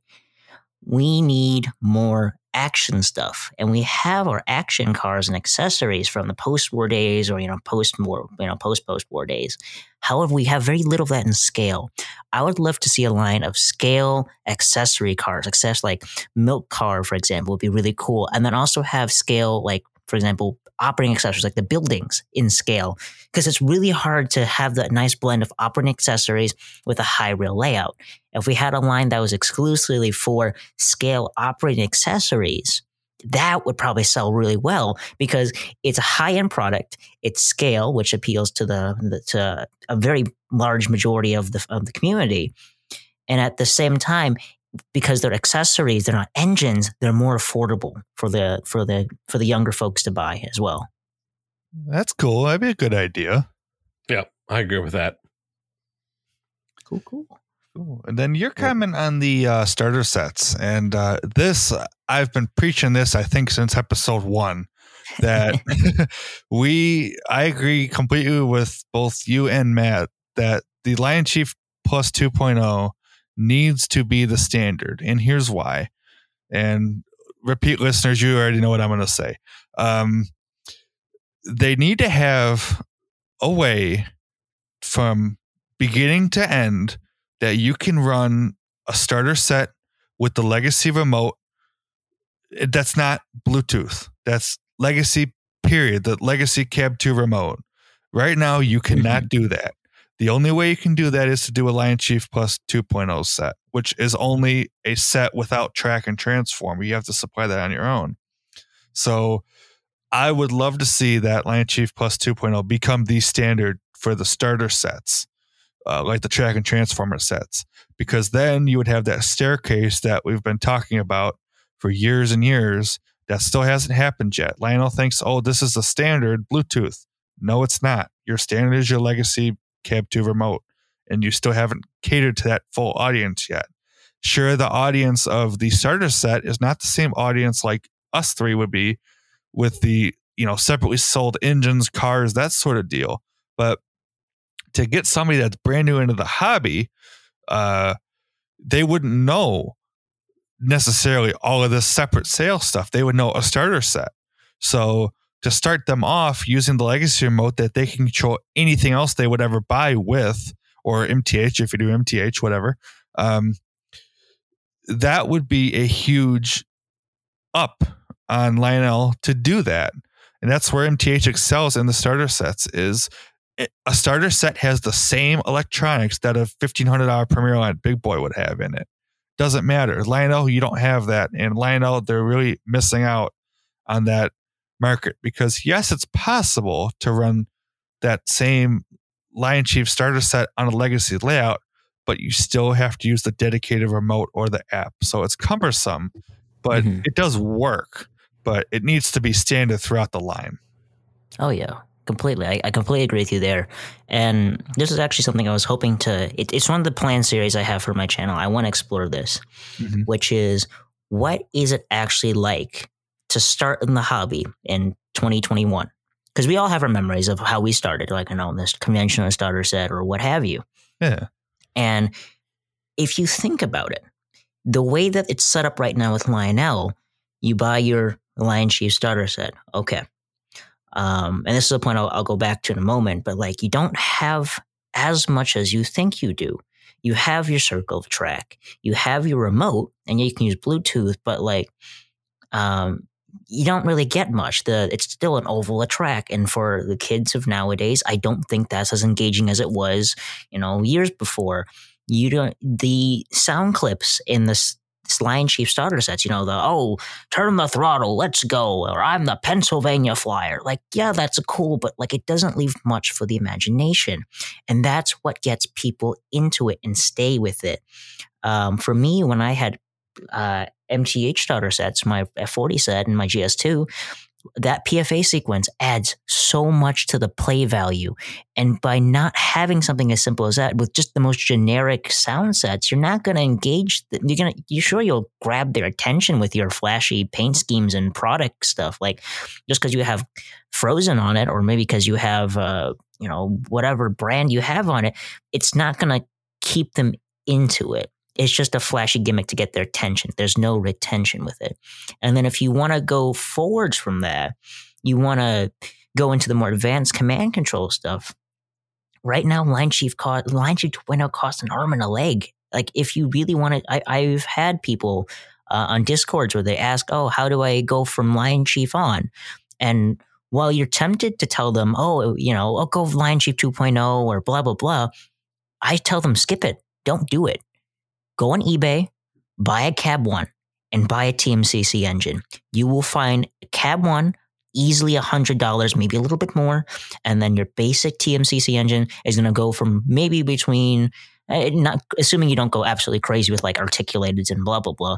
We need more action stuff, and we have our action cars and accessories from the post-war days, or post-post-war days. However, we have very little of that in scale. I would love to see a line of scale accessory cars, like milk car, for example, would be really cool, and then also have scale, like for example, operating accessories, like the buildings in scale, because it's really hard to have that nice blend of operating accessories with a high rail layout. If we had a line that was exclusively for scale operating accessories, that would probably sell really well because it's a high-end product. It's scale, which appeals to to a very large majority of the community. And at the same time, because they're accessories, they're not engines, they're more affordable for the younger folks to buy as well. That's cool. That'd be a good idea. Yeah, I agree with that. Cool. And then your comment on the starter sets, and this, I've been preaching this, I think, since episode 1, that I agree completely with both you and Matt that the Lion Chief Plus 2.0 needs to be the standard, and here's why. And repeat listeners, you already know what I'm going to say. They need to have a way from beginning to end that you can run a starter set with the Legacy remote. That's not Bluetooth. That's Legacy, period. The Legacy Cab 2 remote. Right now, you cannot do that. The only way you can do that is to do a Lion Chief Plus 2.0 set, which is only a set without track and transform. You have to supply that on your own. So I would love to see that Lion Chief Plus 2.0 become the standard for the starter sets, like the track and transformer sets, because then you would have that staircase that we've been talking about for years and years that still hasn't happened yet. Lionel thinks, oh, this is the standard Bluetooth. No, it's not. Your standard is your Legacy Cab 2 remote, and you still haven't catered to that full audience yet. Sure, the audience of the starter set is not the same audience like us three would be with the, separately sold engines, cars, that sort of deal. But to get somebody that's brand new into the hobby, they wouldn't know necessarily all of this separate sale stuff. They would know a starter set. So to start them off using the Legacy remote that they can control anything else they would ever buy with, or MTH, if you do MTH, whatever, that would be a huge up on Lionel to do that. And that's where MTH excels in the starter sets is, a starter set has the same electronics that a $1,500 Premier Line Big Boy would have in it. Doesn't matter. Lionel, you don't have that. And Lionel, they're really missing out on that market because, yes, it's possible to run that same Lion Chief starter set on a Legacy layout, but you still have to use the dedicated remote or the app. So it's cumbersome, but it does work. But it needs to be standard throughout the line. Oh, yeah. Completely. I completely agree with you there. And this is actually something I was hoping to, it's one of the plan series I have for my channel. I want to explore this, which is, what is it actually like to start in the hobby in 2021? Because we all have our memories of how we started, like, this conventional starter set or what have you. Yeah. And if you think about it, the way that it's set up right now with Lionel, you buy your Lion Chief starter set. Okay. And this is a point I'll go back to in a moment, but like, you don't have as much as you think you do. You have your circle of track, you have your remote, and you can use Bluetooth, but like, you don't really get much. It's still an oval of track. And for the kids of nowadays, I don't think that's as engaging as it was, years before. The sound clips in this Lion Chief starter sets, turn the throttle, let's go, or I'm the Pennsylvania Flyer. Like, yeah, that's cool, but like, it doesn't leave much for the imagination. And that's what gets people into it and stay with it. For me, when I had MTH starter sets, my F40 set and my GS2, that PFA sequence adds so much to the play value. And by not having something as simple as that with just the most generic sound sets, you're not going to engage. You'll grab their attention with your flashy paint schemes and product stuff. Like, just because you have Frozen on it, or maybe because you have, whatever brand you have on it, it's not going to keep them into it. It's just a flashy gimmick to get their attention. There's no retention with it. And then if you want to go forwards from that, you want to go into the more advanced command control stuff. Right now, Lion Chief 2.0 costs an arm and a leg. Like, if you really want to, I've had people on Discords where they ask, oh, how do I go from Lion Chief on? And while you're tempted to tell them, oh, you know, I'll go Lion Chief 2.0 or blah, blah, blah, I tell them, skip it. Don't do it. Go on eBay, buy a Cab 1, and buy a TMCC engine. You will find a Cab 1 easily $100, maybe a little bit more, and then your basic TMCC engine is going to go from maybe between, not assuming you don't go absolutely crazy with like articulated and blah, blah, blah,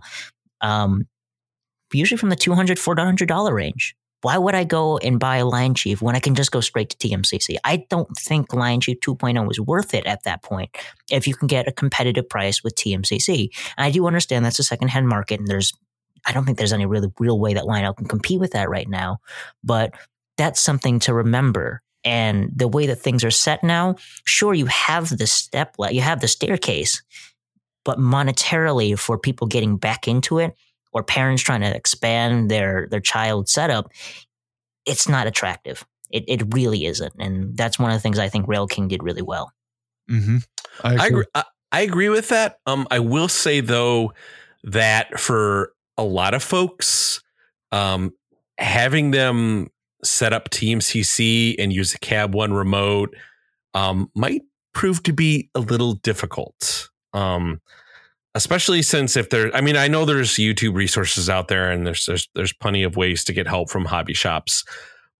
usually from the $200, $400 range. Why would I go and buy a Lion Chief when I can just go straight to TMCC? I don't think Lion Chief 2.0 was worth it at that point if you can get a competitive price with TMCC. And I do understand that's a secondhand market, and I don't think there's any really real way that Lionel can compete with that right now. But that's something to remember. And the way that things are set now, sure, you have the step, you have the staircase, but monetarily for people getting back into it, or parents trying to expand their child setup, it's not attractive. It really isn't. And that's one of the things I think Rail King did really well. Mm-hmm. I agree with that. I will say, though, that for a lot of folks, having them set up TMCC and use a Cab 1 remote might prove to be a little difficult. Especially since I know there's YouTube resources out there, and there's plenty of ways to get help from hobby shops.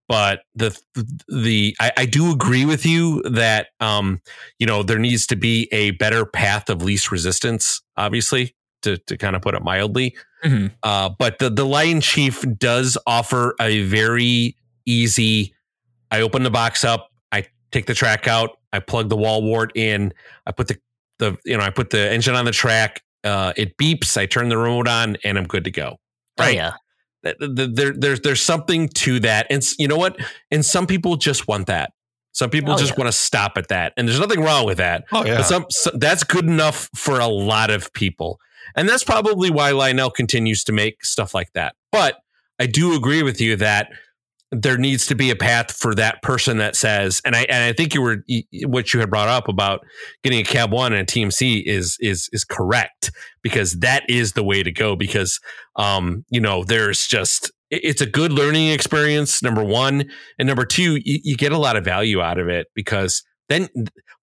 But I do agree with you that, there needs to be a better path of least resistance, obviously, to kind of put it mildly. Mm-hmm. But the Lion Chief does offer a very easy, I open the box up, I take the track out, I plug the wall wart in, I put the engine on the track, it beeps, I turn the remote on, and I'm good to go. Right. Oh, yeah. There's something to that. And you know what? And some people just want that. Some people want to stop at that. And there's nothing wrong with that. Oh, yeah. But that's good enough for a lot of people. And that's probably why Lionel continues to make stuff like that. But I do agree with you that there needs to be a path for that person that says, and I think what you had brought up about getting a Cab 1 and a TMC is correct, because that is the way to go, because, there's just, it's a good learning experience, number one. And number two, you get a lot of value out of it, because then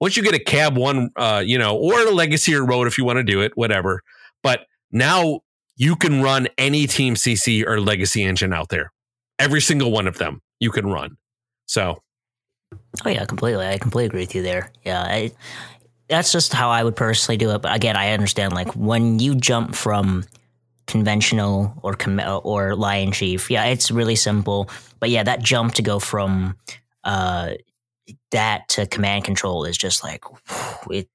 once you get a Cab 1, or a Legacy or Road, if you want to do it, whatever, but now you can run any TMCC or Legacy engine out there. Every single one of them you can run. So. Oh, yeah, completely. I completely agree with you there. Yeah, that's just how I would personally do it. But again, I understand, like, when you jump from conventional or Lion Chief, yeah, it's really simple. But yeah, that jump to go from that to command control is just like, it's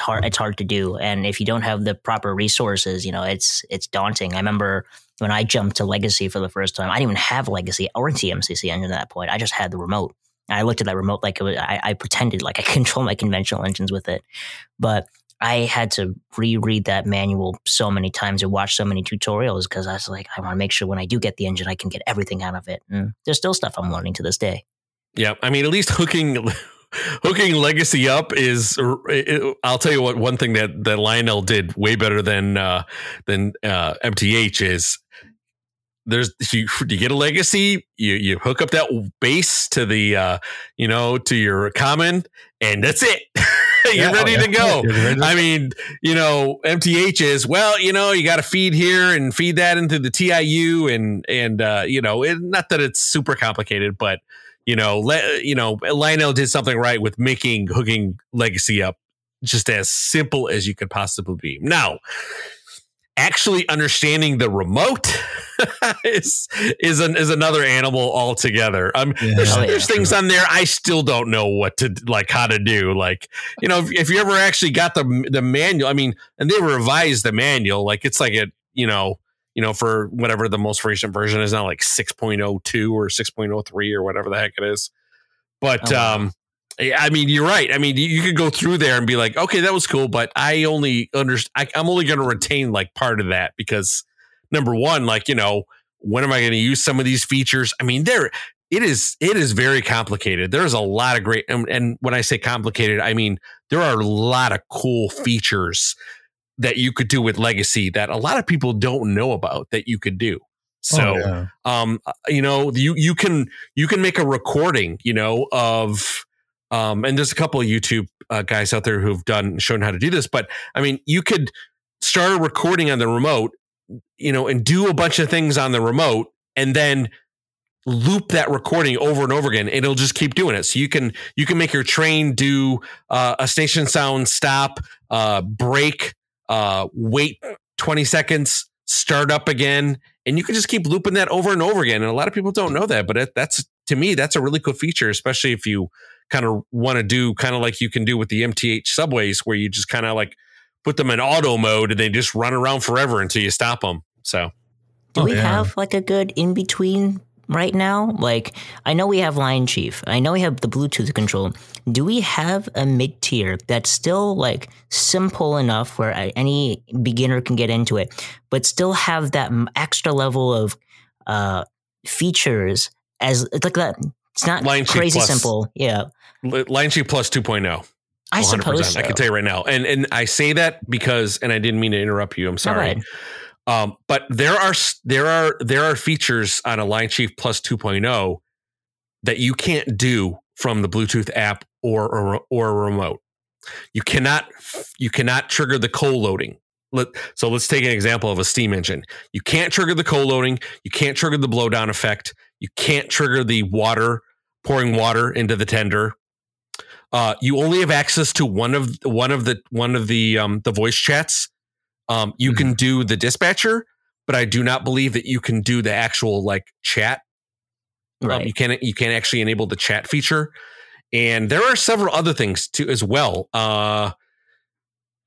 hard. It's hard to do. And if you don't have the proper resources, it's daunting. I remember when I jumped to Legacy for the first time, I didn't even have Legacy or TMCC engine at that point. I just had the remote. And I looked at that remote like it was, I pretended like I controlled my conventional engines with it. But I had to reread that manual so many times and watch so many tutorials, because I was like, I want to make sure when I do get the engine, I can get everything out of it. And there's still stuff I'm learning to this day. Yeah. I mean, at least hooking Legacy up is, I'll tell you what, one thing that Lionel did way better than MTH is, there's you get a Legacy, you hook up that base to the to your common, and that's it. You're ready to go. I mean, MTH is, you got to feed here and feed that into the TIU, and not that it's super complicated, but Lionel did something right with making hooking Legacy up just as simple as you could possibly be. Now, actually understanding the remote is another animal altogether. There's things on there I still don't know what to how to do. If you ever actually got the manual, I mean, and they revised the manual, for whatever the most recent version is now, 6.02 or 6.03 or whatever the heck it is. But I mean, you're right. I mean, you could go through there and be like, okay, that was cool, but I'm only going to retain like part of that because number one, like, you know, when am I going to use some of these features? I mean, it is very complicated. There's a lot of great, and when I say complicated, I mean, there are a lot of cool features that you could do with Legacy that a lot of people don't know about that you could do. So, you know, you can make a recording, you know, of, and there's a couple of YouTube guys out there who've shown how to do this, but I mean, you could start a recording on the remote, you know, and do a bunch of things on the remote and then loop that recording over and over again. And it'll just keep doing it. So you can make your train do a station sound stop, brake, wait 20 seconds, start up again. And you can just keep looping that over and over again. And a lot of people don't know that, but that's a really cool feature, especially if you kind of want to do kind of like you can do with the MTH subways where you just kind of like put them in auto mode and they just run around forever until you stop them. So do we have like a good in between right now? Like, I know we have Lion Chief. I know we have the Bluetooth control. Do we have a mid tier that's still like simple enough where any beginner can get into it, but still have that extra level of features as it's like that? It's not Lion crazy Chief Plus, simple. Yeah. Lion Chief Plus 2.0. I suppose so. I can tell you right now. And I say that because, and I didn't mean to interrupt you. I'm sorry. But there are features on a Lion Chief Plus 2.0 that you can't do from the Bluetooth app or a remote. You cannot trigger the co-loading. So let's take an example of a steam engine. You can't trigger the co-loading. You can't trigger the blowdown effect. You can't trigger the water, pouring water into the tender. You only have access to one of the voice chats. You can do the dispatcher, but I do not believe that you can do the actual like chat. Right. You can't actually enable the chat feature, and there are several other things too as well.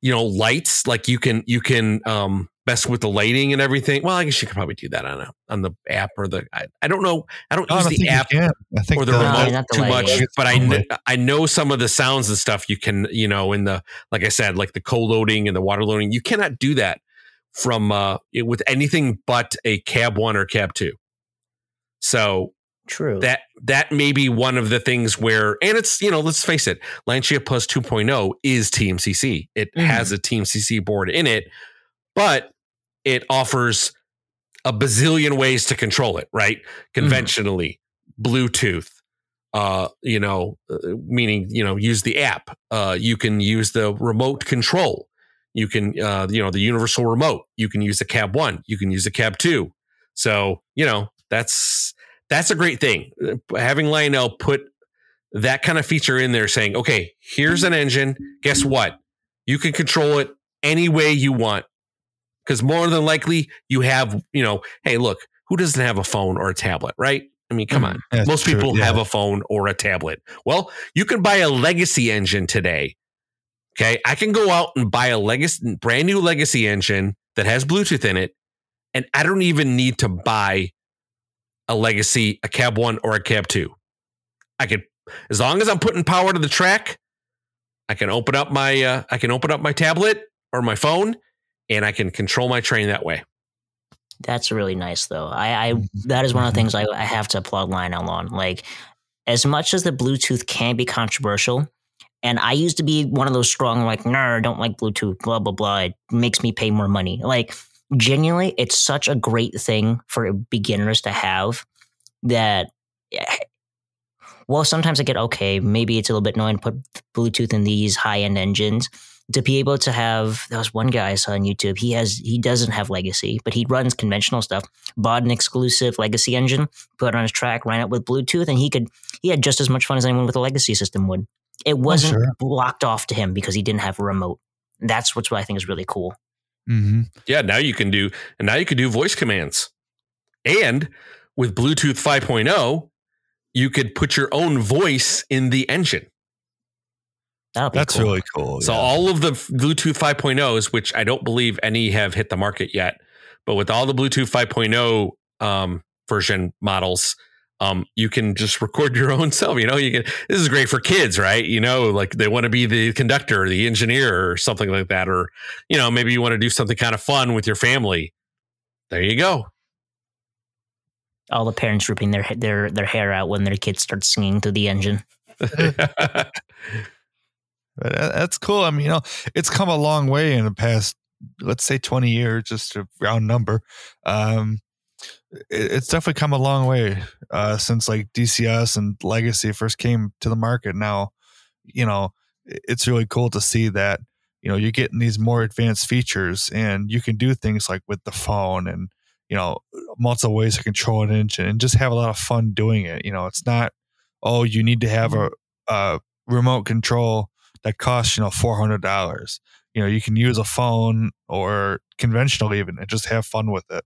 You know, lights, like you can mess with the lighting and everything. Well, I guess you could probably do that on the app or the I don't know. I don't use the app or the remote too much, but I know some of the sounds and stuff you can, you know, in the, like I said, like the co-loading and the water loading, you cannot do that from with anything but a cab one or cab two. So true. That may be one of the things where, and it's, you know, let's face it, Lion Chief Plus 2.0 is TMCC. It has a TMCC board in it, but it offers a bazillion ways to control it, right? Conventionally, Bluetooth, you know, meaning, you know, use the app. You can use the remote control. You can, you know, the universal remote. You can use the cab one. You can use the cab two. So, you know, that's a great thing. Having Lionel put that kind of feature in there saying, okay, here's an engine. Guess what? You can control it any way you want. Because more than likely you have, you know, hey, look, who doesn't have a phone or a tablet, right? I mean, come on. That's most true, people have a phone or a tablet. Well, you can buy a Legacy engine today. Okay. I can go out and buy a brand new Legacy engine that has Bluetooth in it. And I don't even need to buy a Legacy, a cab one or a cab two. I could, as long as I'm putting power to the track, I can open up my, tablet or my phone. And I can control my train that way. That's really nice, though. That is one of the things I have to applaud Lionel on. Like, as much as the Bluetooth can be controversial, and I used to be one of those strong, like, nah, I don't like Bluetooth, blah, blah, blah. It makes me pay more money. Like, genuinely, it's such a great thing for beginners to have that, well, sometimes I get, okay, maybe it's a little bit annoying to put Bluetooth in these high-end engines. To be able to have, there was one guy I saw on YouTube. He doesn't have Legacy, but he runs conventional stuff. Bought an exclusive Legacy engine, put it on his track, ran it with Bluetooth, and he had just as much fun as anyone with a Legacy system would. It wasn't blocked off to him because he didn't have a remote. That's what I think is really cool. Mm-hmm. Yeah, now you can do voice commands, and with Bluetooth 5.0, you could put your own voice in the engine. That's cool. Really cool. So all of the Bluetooth 5.0s, which I don't believe any have hit the market yet, but with all the Bluetooth 5.0 version models, you can just record your own self. You know, you can, this is great for kids, right? You know, like they want to be the conductor, the engineer or something like that. Or, you know, maybe you want to do something kind of fun with your family. There you go. All the parents ripping their hair out when their kids start singing to the engine. That's cool. I mean, you know, it's come a long way in the past, let's say 20 years, just a round number. It's definitely come a long way since like DCS and Legacy first came to the market. Now, you know, it's really cool to see that, you know, you're getting these more advanced features and you can do things like with the phone and, you know, multiple ways to control an engine and just have a lot of fun doing it. You know, it's not, oh, you need to have a remote control that costs, you know, $400. You know, you can use a phone or conventional even and just have fun with it.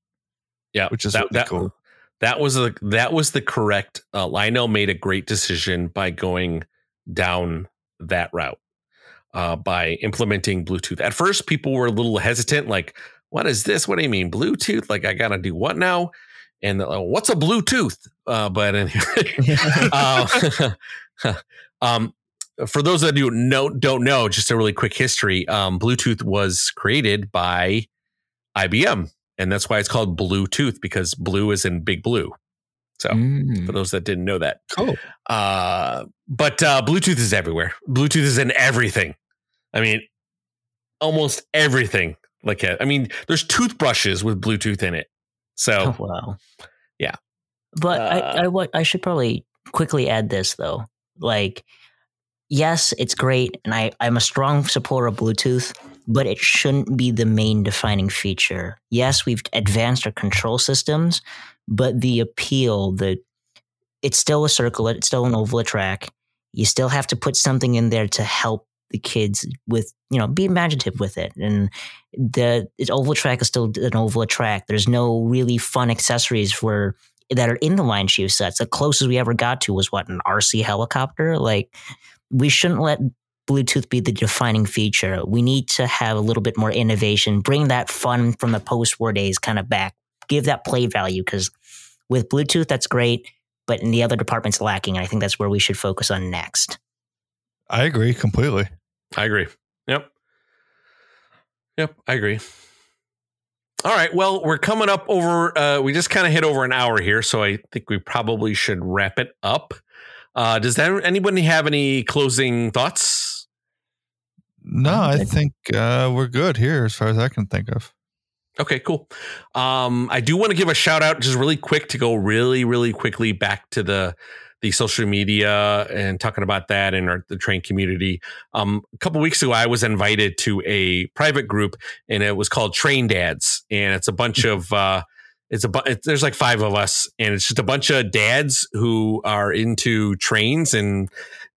Yeah, which is really cool. That was the correct. Lionel made a great decision by going down that route by implementing Bluetooth. At first, people were a little hesitant, like, "What is this? What do you mean Bluetooth? Like, I gotta do what now?" And like, what's a Bluetooth? But anyway, for those that don't know, just a really quick history. Bluetooth was created by IBM. And that's why it's called Bluetooth, because blue is in big blue. So for those that didn't know that. Cool. But Bluetooth is everywhere. Bluetooth is in everything. I mean, almost everything. Like, I mean, there's toothbrushes with Bluetooth in it. So, oh, wow. Yeah. But I should probably quickly add this, though. Like, yes, it's great. And I'm a strong supporter of Bluetooth. But it shouldn't be the main defining feature. Yes, we've advanced our control systems, but the appeal, it's still a circlet, it's still an oval track. You still have to put something in there to help the kids with, you know, be imaginative with it. And the oval track is still an oval track. There's no really fun accessories that are in the Lion Chief sets. The closest we ever got to was what, an RC helicopter? Like, we shouldn't let Bluetooth be the defining feature. We need to have a little bit more innovation, bring that fun from the post-war days kind of back, give that play value, because with Bluetooth, that's great, but in the other departments lacking. I think that's where we should focus on next. I agree completely. I agree. Yep, I agree. All right, well, we're coming up over, we just kind of hit over an hour here, so I think we probably should wrap it up. Does anybody have any closing thoughts? No, I think we're good here as far as I can think of. Okay, cool. I do want to give a shout out just really quick to go really, really quickly back to the social media and talking about that and the train community. A couple of weeks ago, I was invited to a private group and it was called Train Dads. And it's a bunch of there's like five of us and it's just a bunch of dads who are into trains and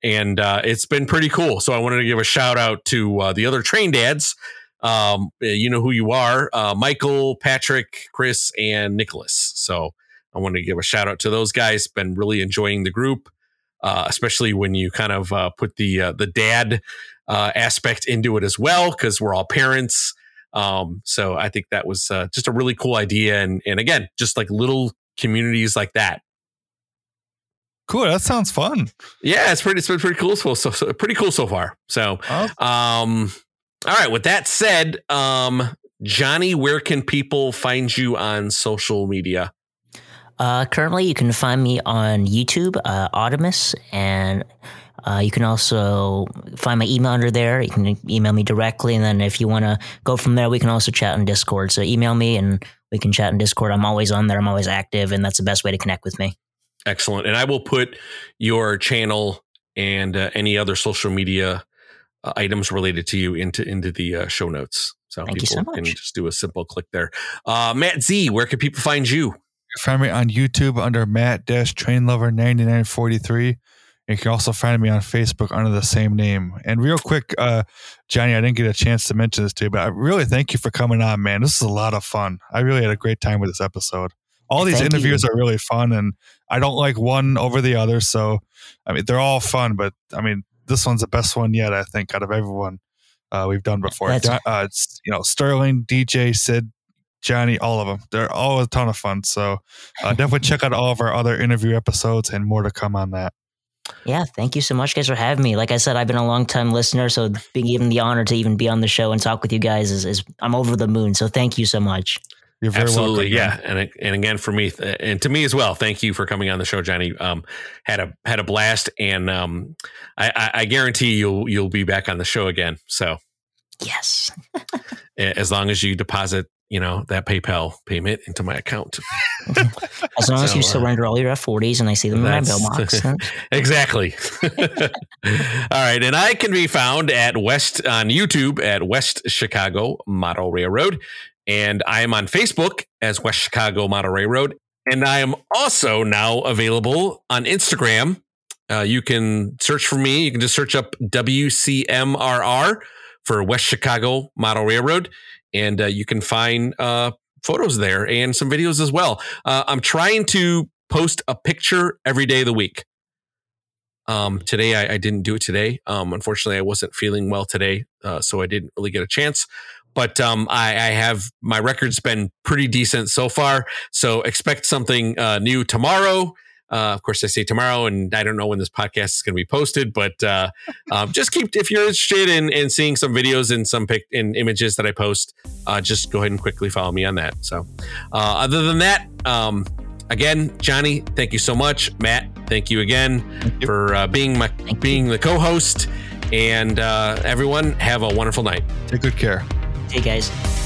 it's been pretty cool. So I wanted to give a shout out to the other train dads. You know who you are, Michael, Patrick, Chris, and Nicholas. So I want to give a shout out to those guys. Been really enjoying the group, especially when you kind of put the dad aspect into it as well, because we're all parents. So I think that was just a really cool idea. And again, just like little communities like that. Cool. That sounds fun. Yeah, it's been pretty cool. So pretty cool so far. So, all right. With that said, Johnny, where can people find you on social media? Currently, you can find me on YouTube, Audemus, and you can also find my email under there. You can email me directly, and then if you want to go from there, we can also chat on Discord. So email me, and we can chat on Discord. I'm always on there. I'm always active, and that's the best way to connect with me. Excellent. And I will put your channel and any other social media items related to you into the show notes. So thank you so much. Can just do a simple click there. Matt Z, where can people find you? You can find me on YouTube under Matt-TrainLover9943. You can also find me on Facebook under the same name. And real quick, Johnny, I didn't get a chance to mention this to you, but I really thank you for coming on, man. This is a lot of fun. I really had a great time with this episode. All these interviews are really fun, and I don't like one over the other. So, I mean, they're all fun, but I mean, this one's the best one yet, I think, out of everyone we've done before. It's, you know, Sterling, DJ, Sid, Johnny, all of them. They're all a ton of fun. So definitely check out all of our other interview episodes and more to come on that. Yeah, thank you so much, guys, for having me. Like I said, I've been a long-time listener, so being given the honor to even be on the show and talk with you guys is I'm over the moon. So thank you so much. You're very absolutely welcome. Yeah, and again for me and to me as well. Thank you for coming on the show, Johnny. Had a blast, and I guarantee you'll be back on the show again. So yes, as long as you deposit, that PayPal payment into my account. As long as you surrender all your F40s and I see them in my bill box. Exactly. All right. And I can be found on YouTube at West Chicago Model Railroad. And I am on Facebook as West Chicago Model Railroad. And I am also now available on Instagram. You can search for me. You can just search up WCMRR for West Chicago Model Railroad. And you can find photos there and some videos as well. I'm trying to post a picture every day of the week. Today, I didn't do it today. Unfortunately, I wasn't feeling well today, so I didn't really get a chance. But I have my record's been pretty decent so far. So expect something new tomorrow. Of course, I say tomorrow, and I don't know when this podcast is going to be posted, but just keep, if you're interested in seeing some videos and some images that I post, just go ahead and quickly follow me on that. So other than that, again, Johnny, thank you so much. Matt, thank you again for being the co-host. And everyone, have a wonderful night. Take good care. Hey, guys.